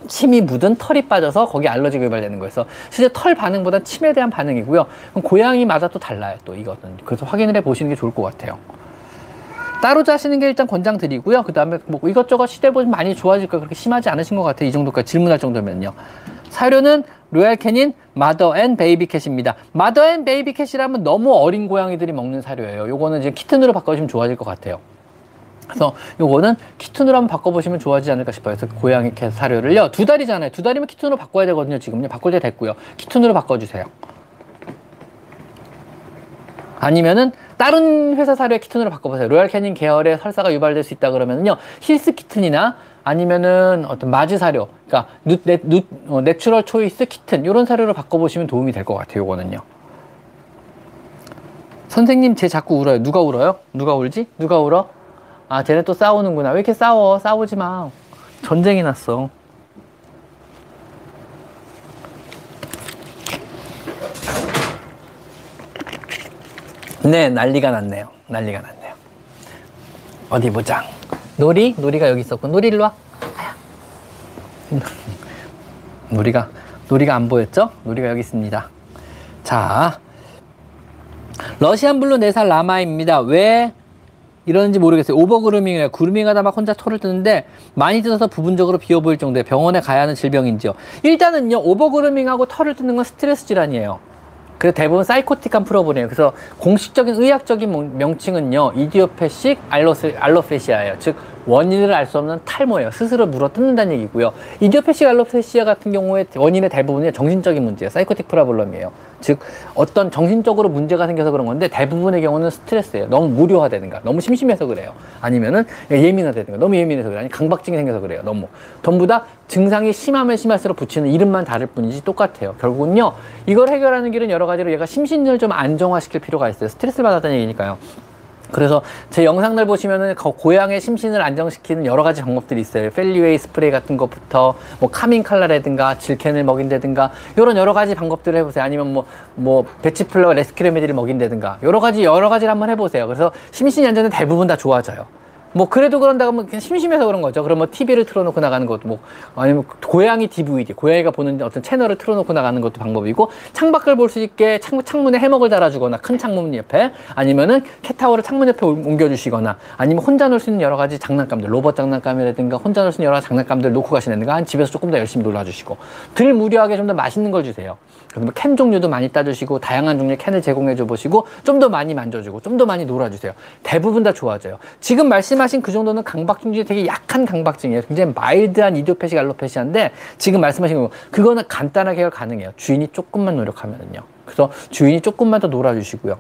침이 묻은 털이 빠져서 거기 알러지가 유발되는 거예요. 그래서 실제 털 반응보다 침에 대한 반응이고요. 그럼 고양이마다 또 달라요. 또 이거는 그래서 확인을 해 보시는 게 좋을 것 같아요. 따로 짜시는 게 일단 권장드리고요. 그 다음에 뭐 이것저것 시대보면 많이 좋아질까 그렇게 심하지 않으신 것 같아요. 이 정도까지 질문할 정도면요. 사료는 로얄캐닌 마더 앤 베이비캣입니다. 마더 앤 베이비캣이라면 너무 어린 고양이들이 먹는 사료예요. 요거는 이제 키튼으로 바꿔주시면 좋아질 것 같아요. 그래서 요거는 키튼으로 한번 바꿔보시면 좋아지지 않을까 싶어요. 그래서 고양이 캣 사료를요. 2달이잖아요. 2달이면 키튼으로 바꿔야 되거든요. 지금요. 바꿀 때 됐고요. 키튼으로 바꿔주세요. 아니면은 다른 회사 사료의 키튼으로 바꿔보세요. 로얄캐닌 계열의 설사가 유발될 수 있다 그러면요. 힐스 키튼이나 아니면은 어떤 마즈 사료, 그러니까 내추럴 초이스 키튼 이런 사료로 바꿔보시면 도움이 될 것 같아요. 요거는요. 선생님 쟤 자꾸 울어요. 누가 울어요? 누가 울지? 누가 울어? 아 쟤네 또 싸우는구나. 왜 이렇게 싸워? 싸우지 마. 전쟁이 났어. 네, 난리가 났네요. 난리가 났네요. 어디 보자. 노리가 여기 있었고, 노리 일로 와. 아야. 노리가 놀이가 안 보였죠? 놀이가 여기 있습니다. 자, 러시안 블루 4살 라마입니다. 왜 이러는지 모르겠어요. 오버그루밍이에요. 그루밍하다 막 혼자 토를 뜨는데 많이 뜯어서 부분적으로 비어 보일 정도에 병원에 가야 하는 질병인지요. 일단은요, 오버그루밍하고 털을 뜯는 건 스트레스 질환이에요. 그래서 대부분 사이코틱한 프로브네요. 그래서 공식적인 의학적인 명칭은요, 이디오패식 알로페시아예요. 즉 원인을 알 수 없는 탈모예요. 스스로 물어 뜯는다는 얘기고요. 이디오패식 알로페시아 같은 경우에 원인의 대부분이 정신적인 문제예요. 사이코틱 프라블럼이에요. 즉 어떤 정신적으로 문제가 생겨서 그런 건데, 대부분의 경우는 스트레스예요. 너무 무료화되든가, 너무 심심해서 그래요. 아니면은 예민화되든가, 너무 예민해서 그래요. 아니 강박증이 생겨서 그래요. 너무 전부 다 증상이 심하면 심할수록 붙이는 이름만 다를 뿐이지 똑같아요. 결국은요, 이걸 해결하는 길은 여러 가지로 얘가 심신을 좀 안정화시킬 필요가 있어요. 스트레스를 받았다는 얘기니까요. 그래서 제 영상들 보시면은 고양의 심신을 안정시키는 여러 가지 방법들이 있어요. 펠리웨이 스프레이 같은 것부터 뭐 카밍 칼라라든가 질캔을 먹인다든가 이런 여러 가지 방법들을 해보세요. 아니면 뭐 배치플라워 레스큐레미디를 먹인다든가 여러 가지를 한번 해보세요. 그래서 심신이 안정은 대부분 다 좋아져요. 뭐 그래도 그런다고 하면 그냥 심심해서 그런 거죠. 그럼 뭐 TV를 틀어놓고 나가는 것도, 뭐 아니면 고양이 DVD, 고양이가 보는 어떤 채널을 틀어놓고 나가는 것도 방법이고, 창밖을 볼 수 있게 창문에 해먹을 달아주거나 큰 창문 옆에, 아니면은 캣타워를 창문 옆에 옮겨주시거나, 아니면 혼자 놀 수 있는 여러 가지 장난감들, 로봇 장난감이라든가 혼자 놀 수 있는 여러 가지 장난감들 놓고 가시는가, 한 집에서 조금 더 열심히 놀아주시고, 덜 무료하게 좀 더 맛있는 걸 주세요. 그러면 캔 종류도 많이 따주시고, 다양한 종류의 캔을 제공해줘 보시고, 좀 더 많이 만져주고, 좀 더 많이 놀아주세요. 대부분 다 좋아져요. 지금 말씀하신 그 정도는 강박증 중에 되게 약한 강박증이에요. 굉장히 마일드한 이디오패식 알로페시아인데, 지금 말씀하신 거 그거는 간단하게 해결 가능해요. 주인이 조금만 노력하면은요. 그래서 주인이 조금만 더 놀아주시고요,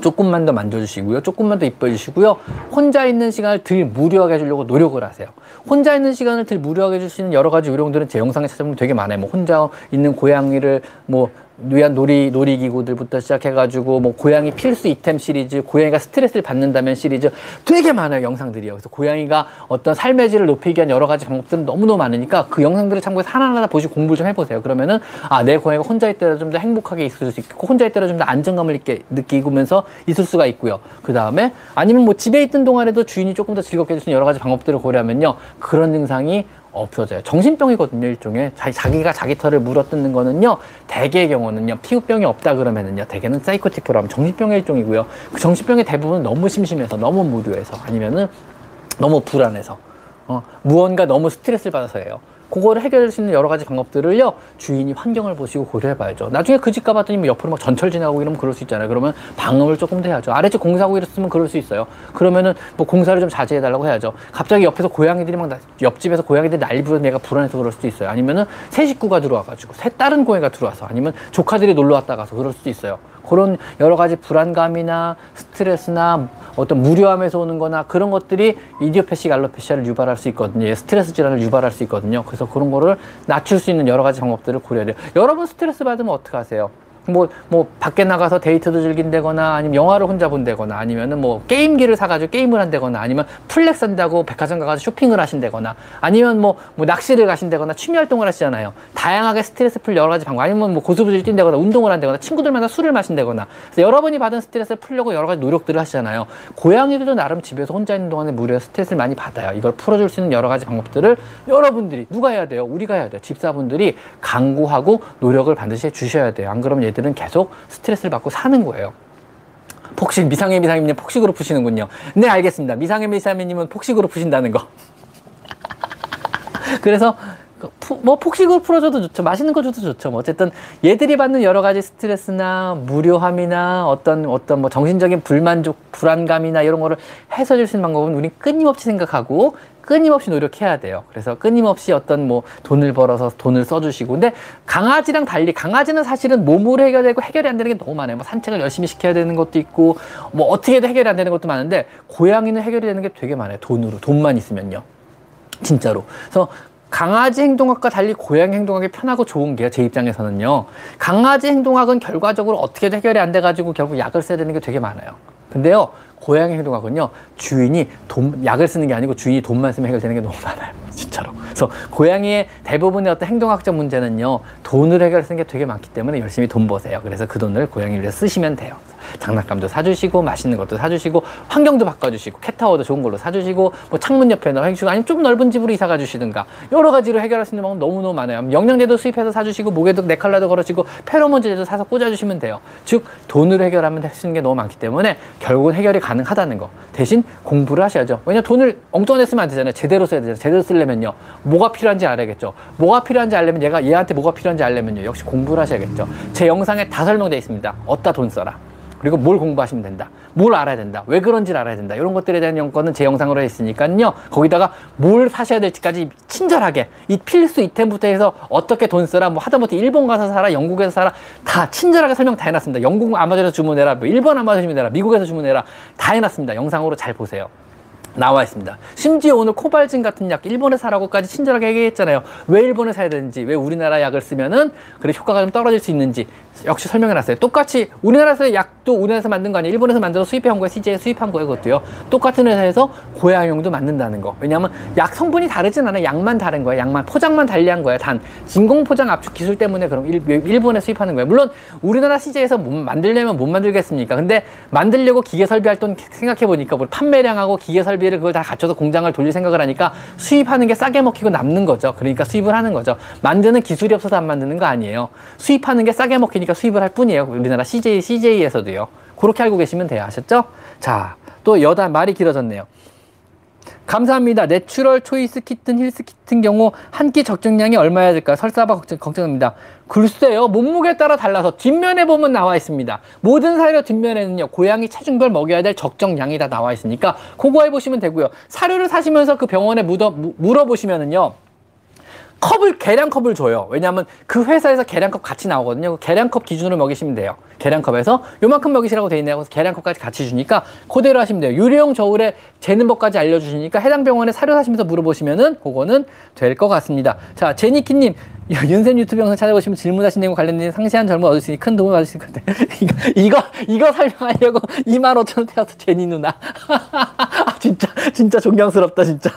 조금만 더 만져주시고요, 조금만 더 이뻐해주시고요, 혼자 있는 시간을 덜 무료하게 해주려고 노력을 하세요. 혼자 있는 시간을 덜 무료하게 해줄 수 있는 여러 가지 요령들은 제 영상에 찾아보면 되게 많아요. 뭐 혼자 있는 고양이를 뭐 위한 놀이기구들부터 시작해가지고, 뭐 고양이 필수 이템 시리즈, 고양이가 스트레스를 받는다면 시리즈, 되게 많아요 영상들이요. 그래서 고양이가 어떤 삶의 질을 높이기 위한 여러 가지 방법들은 너무너무 많으니까 그 영상들을 참고해서 하나하나 보시고 공부 좀 해보세요. 그러면은 아, 내 고양이가 혼자 있더라도 좀 더 행복하게 있을 수 있고, 혼자 있더라도 좀 더 안정감을 느끼면서 있을 수가 있고요. 그 다음에 아니면 뭐 집에 있던 동안에도 주인이 조금 더 즐겁게 해줄 수 있는 여러 가지 방법들을 고려하면요, 그런 증상이 없어져요. 정신병이거든요. 일종의 자기가 자기 털을 물어뜯는 거는요, 대개의 경우는요, 피부병이 없다 그러면은요, 대개는 사이코틱 프로그램, 정신병의 일종이고요. 그 정신병의 대부분은 너무 심심해서, 너무 무료해서, 아니면은 너무 불안해서, 무언가 너무 스트레스를 받아서예요. 그거를 해결할 수 있는 여러 가지 방법들을요, 주인이 환경을 보시고 고려해봐야죠. 나중에 그 집 가봤더니 뭐 옆으로 막 전철 지나가고 이러면 그럴 수 있잖아요. 그러면 방음을 조금 더 해야죠. 아랫집 공사하고 이랬으면 그럴 수 있어요. 그러면은 뭐 공사를 좀 자제해달라고 해야죠. 갑자기 옆에서 고양이들이 막 옆집에서 고양이들이 난리 부르면 얘가 불안해서 그럴 수도 있어요. 아니면은 새 식구가 들어와가지고, 새 다른 고양이가 들어와서, 아니면 조카들이 놀러 왔다 가서 그럴 수도 있어요. 그런 여러 가지 불안감이나 스트레스나 어떤 무료함에서 오는 거나 그런 것들이 이디오패식 알로페시아를 유발할 수 있거든요. 스트레스 질환을 유발할 수 있거든요. 그래서 그런 거를 낮출 수 있는 여러 가지 방법들을 고려해야 돼요. 여러분 스트레스 받으면 어떻게 하세요? 뭐 밖에 나가서 데이트도 즐긴다거나, 아니면 영화를 혼자 본다거나, 아니면은 뭐 게임기를 사가지고 게임을 한다거나, 아니면 플렉스 한다고 백화점 가서 쇼핑을 하신다거나, 아니면 뭐 낚시를 가신다거나, 취미 활동을 하시잖아요. 다양하게 스트레스 풀 여러 가지 방법, 아니면 뭐 고수부지를 뛴다거나, 운동을 한다거나, 친구들 만나 술을 마신다거나, 그래서 여러분이 받은 스트레스를 풀려고 여러 가지 노력들을 하시잖아요. 고양이들도 나름 집에서 혼자 있는 동안에 무려 스트레스를 많이 받아요. 이걸 풀어줄 수 있는 여러 가지 방법들을 여러분들이, 누가 해야 돼요? 우리가 해야 돼요. 집사분들이 강구하고 노력을 반드시 해주셔야 돼요. 안 그러면 얘들은 계속 스트레스를 받고 사는 거예요. 폭식, 미상의 미상님은 폭식으로 푸시는군요. 네, 알겠습니다. 미상의 미상님은 폭식으로 푸신다는 거. 그래서 뭐 폭식으로 풀어줘도 좋죠. 맛있는 거 줘도 좋죠. 뭐 어쨌든 얘들이 받는 여러 가지 스트레스나 무료함이나 어떤 뭐 정신적인 불만족, 불안감이나 이런 거를 해소해줄 수 있는 방법은 우린 끊임없이 생각하고 끊임없이 노력해야 돼요. 그래서 끊임없이 어떤 뭐 돈을 벌어서 돈을 써주시고. 근데 강아지랑 달리, 강아지는 사실은 몸으로 해결되고 해결이 안 되는 게 너무 많아요. 뭐 산책을 열심히 시켜야 되는 것도 있고, 뭐 어떻게든 해결이 안 되는 것도 많은데, 고양이는 해결이 되는 게 되게 많아요. 돈으로, 돈만 있으면요. 진짜로. 그래서 강아지 행동학과 달리 고양이 행동학이 편하고 좋은 게, 제 입장에서는요, 강아지 행동학은 결과적으로 어떻게든 해결이 안 돼가지고 결국 약을 써야 되는 게 되게 많아요. 근데요, 고양이 행동학은요, 주인이 약을 쓰는 게 아니고 주인이 돈만 쓰면 해결되는 게 너무 많아요. 진짜로. 그래서 고양이의 대부분의 어떤 행동학적 문제는요, 돈으로 해결하는 게 되게 많기 때문에 열심히 돈 버세요. 그래서 그 돈을 고양이를 쓰시면 돼요. 장난감도 사주시고 맛있는 것도 사주시고 환경도 바꿔주시고 캣타워도 좋은 걸로 사주시고 뭐 창문 옆에 해주시고 아니면 좀 넓은 집으로 이사 가주시든가 여러 가지로 해결할 수 있는 방법 너무너무 많아요. 영양제도 수입해서 사주시고 목에도 네칼라도 걸어주시고 페로몬제도 사서 꽂아주시면 돼요. 즉 돈으로 해결하면 할 수 있는 게 너무 많기 때문에 결국은 해결이 가능하다는 거. 대신 공부를 하셔야죠. 왜냐면 돈을 엉뚱하게 쓰면 안 되잖아요. 제대로 써야 되잖아요. 제대로 쓰려면요 뭐가 필요한지 알아야겠죠. 뭐가 필요한지 알려면 얘한테 뭐가 필요한지 알려면요 역시 공부를 하셔야겠죠. 제 영상에 다 설명되어 있습니다. 어디다 돈 써라. 그리고 뭘 공부하시면 된다. 뭘 알아야 된다. 왜 그런지를 알아야 된다. 이런 것들에 대한 연건은 제 영상으로 했으니까요. 거기다가 뭘 사셔야 될지까지 친절하게 이 필수 이템부터 해서 어떻게 돈 쓰라, 뭐 하다못해 일본 가서 사라, 영국에서 사라 다 친절하게 설명 다 해놨습니다. 영국 아마존에서 주문해라, 뭐 일본 아마존에서 주문해라, 미국에서 주문해라 다 해놨습니다. 영상으로 잘 보세요. 나와 있습니다. 심지어 오늘 코발진 같은 약 일본에 사라고까지 친절하게 얘기했잖아요. 왜 일본에 사야 되는지, 왜 우리나라 약을 쓰면은 그래 효과가 좀 떨어질 수 있는지 역시 설명해 놨어요. 똑같이 우리나라에서 약도 우리나라에서 만든 거 아니에요. 일본에서 만들어서 수입해온 거예요. CJ에 수입한 거예요. 그것도요. 똑같은 회사에서 고양용도 만든다는 거. 왜냐하면 약 성분이 다르진 않아요. 약만 다른 거예요. 약만 포장만 달리한 거예요. 단 진공 포장 압축 기술 때문에 그럼 일본에 수입하는 거예요. 물론 우리나라 CJ에서 만들려면 못 만들겠습니까? 근데 만들려고 기계 설비할 돈 생각해 보니까 뭐 판매량하고 기계 설비 그걸 다 갖춰서 공장을 돌릴 생각을 하니까 수입하는 게 싸게 먹히고 남는 거죠. 그러니까 수입을 하는 거죠. 만드는 기술이 없어서 안 만드는 거 아니에요. 수입하는 게 싸게 먹히니까 수입을 할 뿐이에요. 우리나라 CJ에서도요. 그렇게 알고 계시면 돼요. 아셨죠? 자, 또 여다 말이 길어졌네요. 감사합니다. 내추럴 초이스 키튼 힐스 키튼 경우 한 끼 적정량이 얼마야 될까? 설사바 걱정입니다. 글쎄요. 몸무게에 따라 달라서 뒷면에 보면 나와 있습니다. 모든 사료 뒷면에는요. 고양이 체중별 먹여야 될 적정량이 다 나와 있으니까 그거 해보시면 되고요. 사료를 사시면서 그 병원에 물어보시면은요. 계량컵을 줘요. 왜냐하면 그 회사에서 계량컵 같이 나오거든요. 계량컵 기준으로 먹이시면 돼요. 계량컵에서 요만큼 먹이시라고 돼 있네요. 그래서 계량컵까지 같이 주니까 그대로 하시면 돼요. 유리용 저울에 재는 법까지 알려주시니까 해당 병원에 사료 사시면서 물어보시면은 그거는 될 것 같습니다. 자, 제니키님. 윤쌤 유튜브 영상 찾아보시면 질문하신 내용 관련된 상세한 정보 얻을 수 있으니 큰 도움을 받을 수 있을 것 같아요. 이거 설명하려고 25,000원 태워서 제니 누나. 아, 진짜 존경스럽다, 진짜.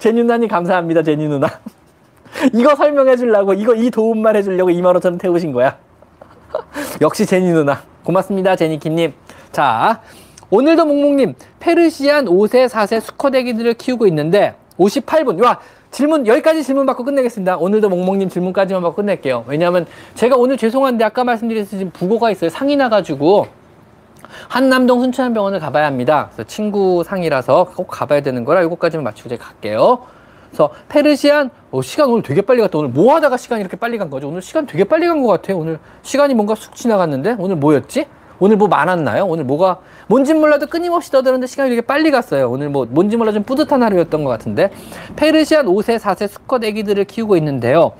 제니 누나님 감사합니다, 제니 누나. 이거 설명해 주려고 이 도움만 해 주려고 25,000원 태우신 거야. 역시 제니 누나 고맙습니다. 제니키님. 자, 오늘도 몽몽님 페르시안 5세 4세 수컷애기들을 키우고 있는데 58분 와 질문 여기까지 질문 받고 끝내겠습니다. 오늘도 몽몽님 질문까지만 받고 끝낼게요. 왜냐하면 제가 오늘 죄송한데 아까 말씀드렸듯이 지금 부고가 있어요. 상이 나가지고 한남동 순천병원을 가봐야 합니다. 그래서 친구 상이라서 꼭 가봐야 되는 거라 요거까지만 맞추고 제가 갈게요. 그래서 페르시안 시간 오늘 되게 빨리 갔다. 오늘 뭐 하다가 시간이 이렇게 빨리 간 거죠? 오늘 시간 되게 빨리 간 것 같아요. 오늘 시간이 뭔가 쑥 지나갔는데 오늘 뭐였지? 오늘 뭐 많았나요? 오늘 뭐가 뭔지 몰라도 끊임없이 떠드는데 시간이 이렇게 빨리 갔어요. 오늘 뭐 뭔지 몰라 좀 뿌듯한 하루였던 것 같은데 페르시안 5세 4세 수컷 애기들을 키우고 있는데요.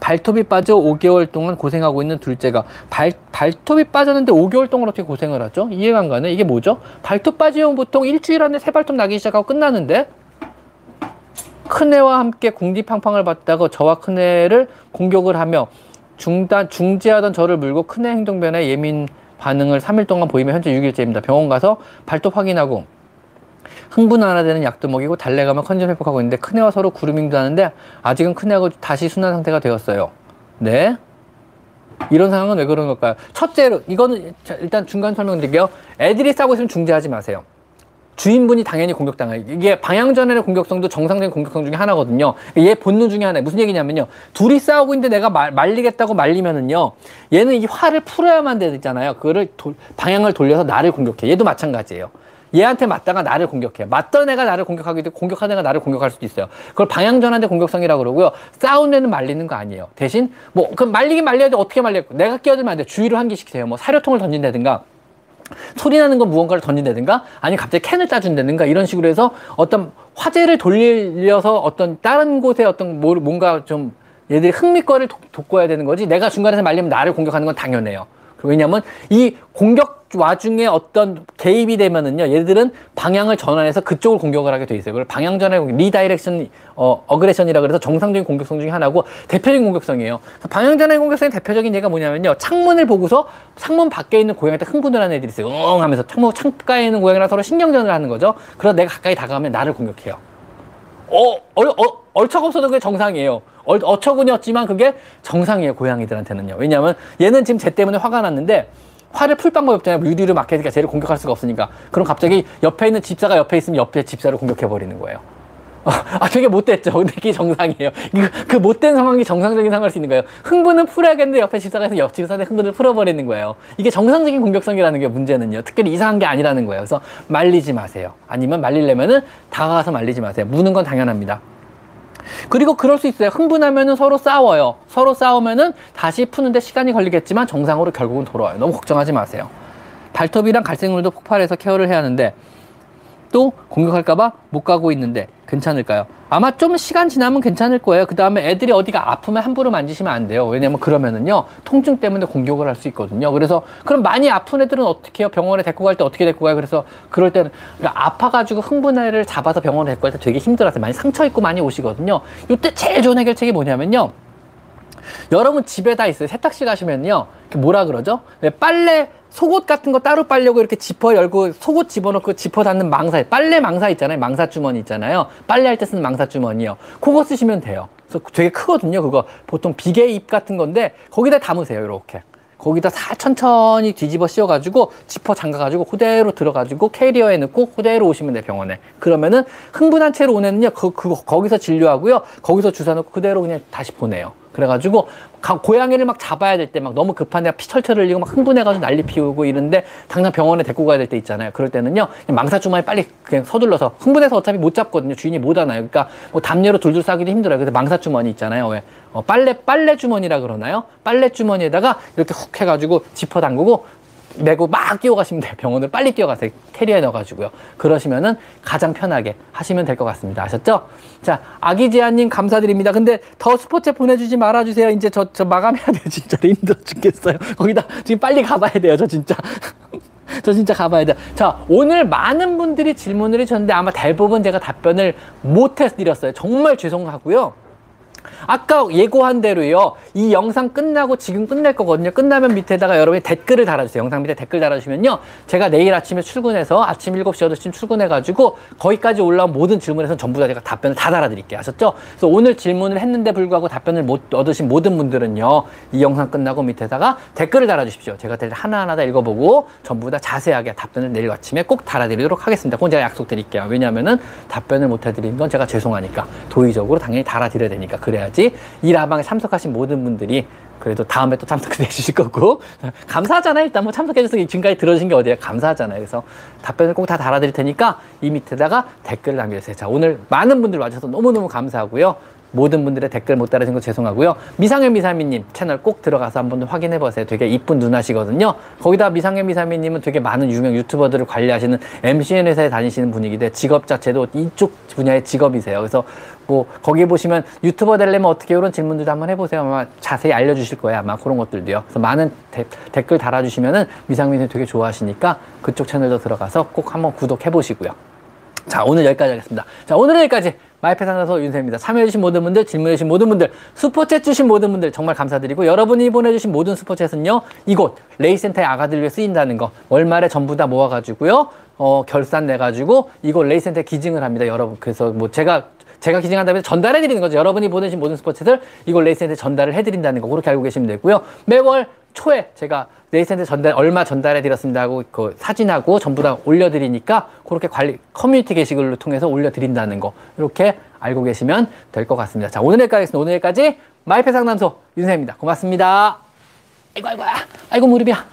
발톱이 빠져 5개월 동안 고생하고 있는 둘째가 발톱이 빠졌는데 5개월 동안 어떻게 고생을 하죠? 이해가 안 가네. 이게 뭐죠? 발톱 빠지면 보통 일주일 안에 새 발톱 나기 시작하고 끝나는데 큰애와 함께 궁디팡팡을 받다가 저와 큰애를 공격을 하며 중재하던 저를 물고 큰애 행동 변화에 예민 반응을 3일 동안 보이며 현재 6일째입니다. 병원 가서 발톱 확인하고 흥분 완화되는 약도 먹이고 달래가며 컨디션 회복하고 있는데 큰애와 서로 그루밍도 하는데 아직은 큰애하고 다시 순환 상태가 되었어요. 네? 이런 상황은 왜 그런 걸까요? 첫째로 이거는 일단 중간 설명드릴게요. 애들이 싸고 있으면 중재하지 마세요. 주인분이 당연히 공격당해요. 이게 방향전환의 공격성도 정상적인 공격성 중에 하나거든요. 얘 본능 중에 하나예요. 무슨 얘기냐면요. 둘이 싸우고 있는데 내가 말리겠다고 말리면은요. 얘는 이 화를 풀어야만 되잖아요. 그거를 방향을 돌려서 나를 공격해. 얘도 마찬가지예요. 얘한테 맞다가 나를 공격해. 맞던 애가 나를 공격하기도 하고 공격하는 애가 나를 공격할 수도 있어요. 그걸 방향전환의 공격성이라고 그러고요. 싸운 애는 말리는 거 아니에요. 대신 뭐 그럼 말리긴 말려야 돼. 어떻게 말려야 돼. 내가 끼어들면 안 돼. 주의를 환기시키세요. 뭐 사료통을 던진다든가 소리 나는 건 무언가를 던진다든가 아니면 갑자기 캔을 따준다든가 이런 식으로 해서 어떤 화제를 돌려서 어떤 다른 곳에 어떤 뭔가 좀 얘들이 흥미거리를 돋궈야 되는 거지 내가 중간에서 말리면 나를 공격하는 건 당연해요. 왜냐면 이 공격 와중에 어떤 개입이 되면은요 얘들은 방향을 전환해서 그쪽을 공격을 하게 돼 있어요. 그걸 방향전환 리다이렉션 어그레션이라 그래서 정상적인 공격성 중에 하나고 대표적인 공격성이에요. 방향전환 공격성의 대표적인 예가 뭐냐면요 창문을 보고서 창문 밖에 있는 고양이한테 흥분을 하는 애들이 있어요. 엉 하면서 창가에 있는 고양이랑 서로 신경전을 하는 거죠. 그래서 내가 가까이 다가가면 나를 공격해요. 얼척없어도 그게 정상이에요. 어처구니였지만 그게 정상이에요. 고양이들한테는요. 왜냐하면 얘는 지금 쟤 때문에 화가 났는데 화를 풀 방법이 없잖아요. 유디를 막히니까 쟤를 공격할 수가 없으니까. 그럼 갑자기 옆에 있는 집사가 옆에 있으면 옆에 집사를 공격해버리는 거예요. 아, 되게 못됐죠. 근데 그게 정상이에요. 그 못된 상황이 정상적인 상황일 수 있는 거예요. 흥분은 풀어야겠는데 옆에 집사가 해서 옆 집사한테 흥분을 풀어버리는 거예요. 이게 정상적인 공격성이라는 게 문제는요. 특별히 이상한 게 아니라는 거예요. 그래서 말리지 마세요. 아니면 말리려면은 다가가서 말리지 마세요. 무는 건 당연합니다. 그리고 그럴 수 있어요. 흥분하면은 서로 싸워요. 서로 싸우면은 다시 푸는데 시간이 걸리겠지만 정상으로 결국은 돌아와요. 너무 걱정하지 마세요. 발톱이랑 갈색물도 폭발해서 케어를 해야 하는데 또 공격할까봐 못 가고 있는데 괜찮을까요? 아마 좀 시간 지나면 괜찮을 거예요. 그 다음에 애들이 어디가 아프면 함부로 만지시면 안 돼요. 왜냐면 그러면은요 통증 때문에 공격을 할 수 있거든요. 그래서 그럼 많이 아픈 애들은 어떻게 해요? 병원에 데리고 갈 때 어떻게 데리고 가요? 그래서 그럴 때는 그러니까 아파가지고 흥분해를 잡아서 병원에 데리고 갈 때 되게 힘들어서 많이 상처 입고 많이 오시거든요. 이때 제일 좋은 해결책이 뭐냐면요, 여러분 집에 다 있어요. 세탁실 가시면요 뭐라 그러죠? 빨래 속옷 같은 거 따로 빨려고 이렇게 지퍼 열고 속옷 집어넣고 지퍼 닫는 망사, 빨래 망사 있잖아요. 망사 주머니 있잖아요. 빨래할 때 쓰는 망사 주머니요. 그거 쓰시면 돼요. 그래서 되게 크거든요. 그거 보통 비계 잎 같은 건데 거기다 담으세요. 이렇게 거기다 천천히 뒤집어 씌워가지고 지퍼 잠가가지고 그대로 들어가지고 캐리어에 넣고 그대로 오시면 돼요. 병원에. 그러면은 흥분한 채로 온 애는요 거기서 진료하고요, 거기서 주사 넣고 그대로 그냥 다시 보내요. 그래가지고 고양이를 막 잡아야 될 때 막 너무 급한 애가 피철철 흘리고 막 흥분해가지고 난리 피우고 이런데 당장 병원에 데리고 가야 될 때 있잖아요. 그럴 때는요 망사주머니 빨리 그냥 서둘러서, 흥분해서 어차피 못 잡거든요. 주인이 못 안아요. 그러니까 뭐 담요로 둘둘 싸기도 힘들어요. 그래서 망사주머니 있잖아요. 왜 빨래주머니라 그러나요? 빨래주머니에다가 이렇게 훅 해가지고 지퍼 담그고 메고 막 뛰어가시면 돼요. 병원을 빨리 뛰어가세요. 캐리에 넣어가지고요. 그러시면은 가장 편하게 하시면 될 것 같습니다. 아셨죠? 자, 아기지아님 감사드립니다. 근데 더 스포츠 보내주지 말아주세요. 이제 저 마감해야 돼요. 진짜 힘들어 죽겠어요. 거기다 지금 빨리 가봐야 돼요. 저 진짜 가봐야 돼요. 자, 오늘 많은 분들이 질문을 해주셨는데 아마 대부분 제가 답변을 못해드렸어요. 정말 죄송하고요. 아까 예고한 대로요, 이 영상 끝나고 지금 끝날 거거든요. 끝나면 밑에다가 여러분이 댓글을 달아주세요. 영상 밑에 댓글 달아주시면요 제가 내일 아침에 출근해서 아침 7시 8시쯤 출근해가지고 거기까지 올라온 모든 질문에선 전부 다 제가 답변을 다 달아드릴게요. 아셨죠? 그래서 오늘 질문을 했는데 불구하고 답변을 못 얻으신 모든 분들은요 이 영상 끝나고 밑에다가 댓글을 달아주십시오. 제가 하나하나 다 읽어보고 전부 다 자세하게 답변을 내일 아침에 꼭 달아드리도록 하겠습니다. 그건 제가 약속드릴게요. 왜냐하면은 답변을 못 해드린 건 제가 죄송하니까 도의적으로 당연히 달아드려야 되니까. 그래야지 이 라방에 참석하신 모든 분들이 그래도 다음에 또 참석해 주실 거고 감사하잖아요. 일단 뭐 참석해 주셔서 지금까지 들어주신 게 어디예요. 감사하잖아요. 그래서 답변을 꼭 다 달아드릴 테니까 이 밑에다가 댓글을 남겨주세요. 자, 오늘 많은 분들 와주셔서 너무너무 감사하고요. 모든 분들의 댓글 못 달아주신 거 죄송하고요. 미상현 미사미님 채널 꼭 들어가서 한번 확인해 보세요. 되게 이쁜 누나시거든요. 거기다 미상현 미사미님은 되게 많은 유명 유튜버들을 관리하시는 MCN 회사에 다니시는 분이기도 직업 자체도 이쪽 분야의 직업이세요. 그래서 뭐 거기 보시면 유튜버 되려면 어떻게, 이런 질문들도 한번 해보세요. 아마 자세히 알려주실 거예요. 아마 그런 것들도요. 그래서 많은 댓글 달아주시면은 미상민님 되게 좋아하시니까 그쪽 채널도 들어가서 꼭 한번 구독해 보시고요. 자, 오늘 여기까지 하겠습니다. 자, 오늘은 여기까지. 마이펫상담소 윤세입니다. 참여해주신 모든 분들, 질문해주신 모든 분들, 슈퍼챗 주신 모든 분들 정말 감사드리고, 여러분이 보내주신 모든 슈퍼챗은요 이곳 레이센터의 아가들 위해 쓰인다는 거 월말에 전부 다 모아가지고요 결산 내가지고 이곳 레이센터에 기증을 합니다. 여러분, 그래서 뭐 제가 기증한다면 전달해드리는 거죠. 여러분이 보내주신 모든 슈퍼챗을 이곳 레이센터에 전달을 해드린다는 거, 그렇게 알고 계시면 되고요. 매월 초에 제가 레이센터 전달 얼마 전달해 드렸습니다 하고 그 사진하고 전부 다 올려드리니까 그렇게 커뮤니티 게시글로 통해서 올려드린다는 거, 이렇게 알고 계시면 될 것 같습니다. 자, 오늘 여기까지 하겠습니다. 오늘 여기까지 마이펫 상담소 윤세입니다. 고맙습니다. 아이고 무릎이야.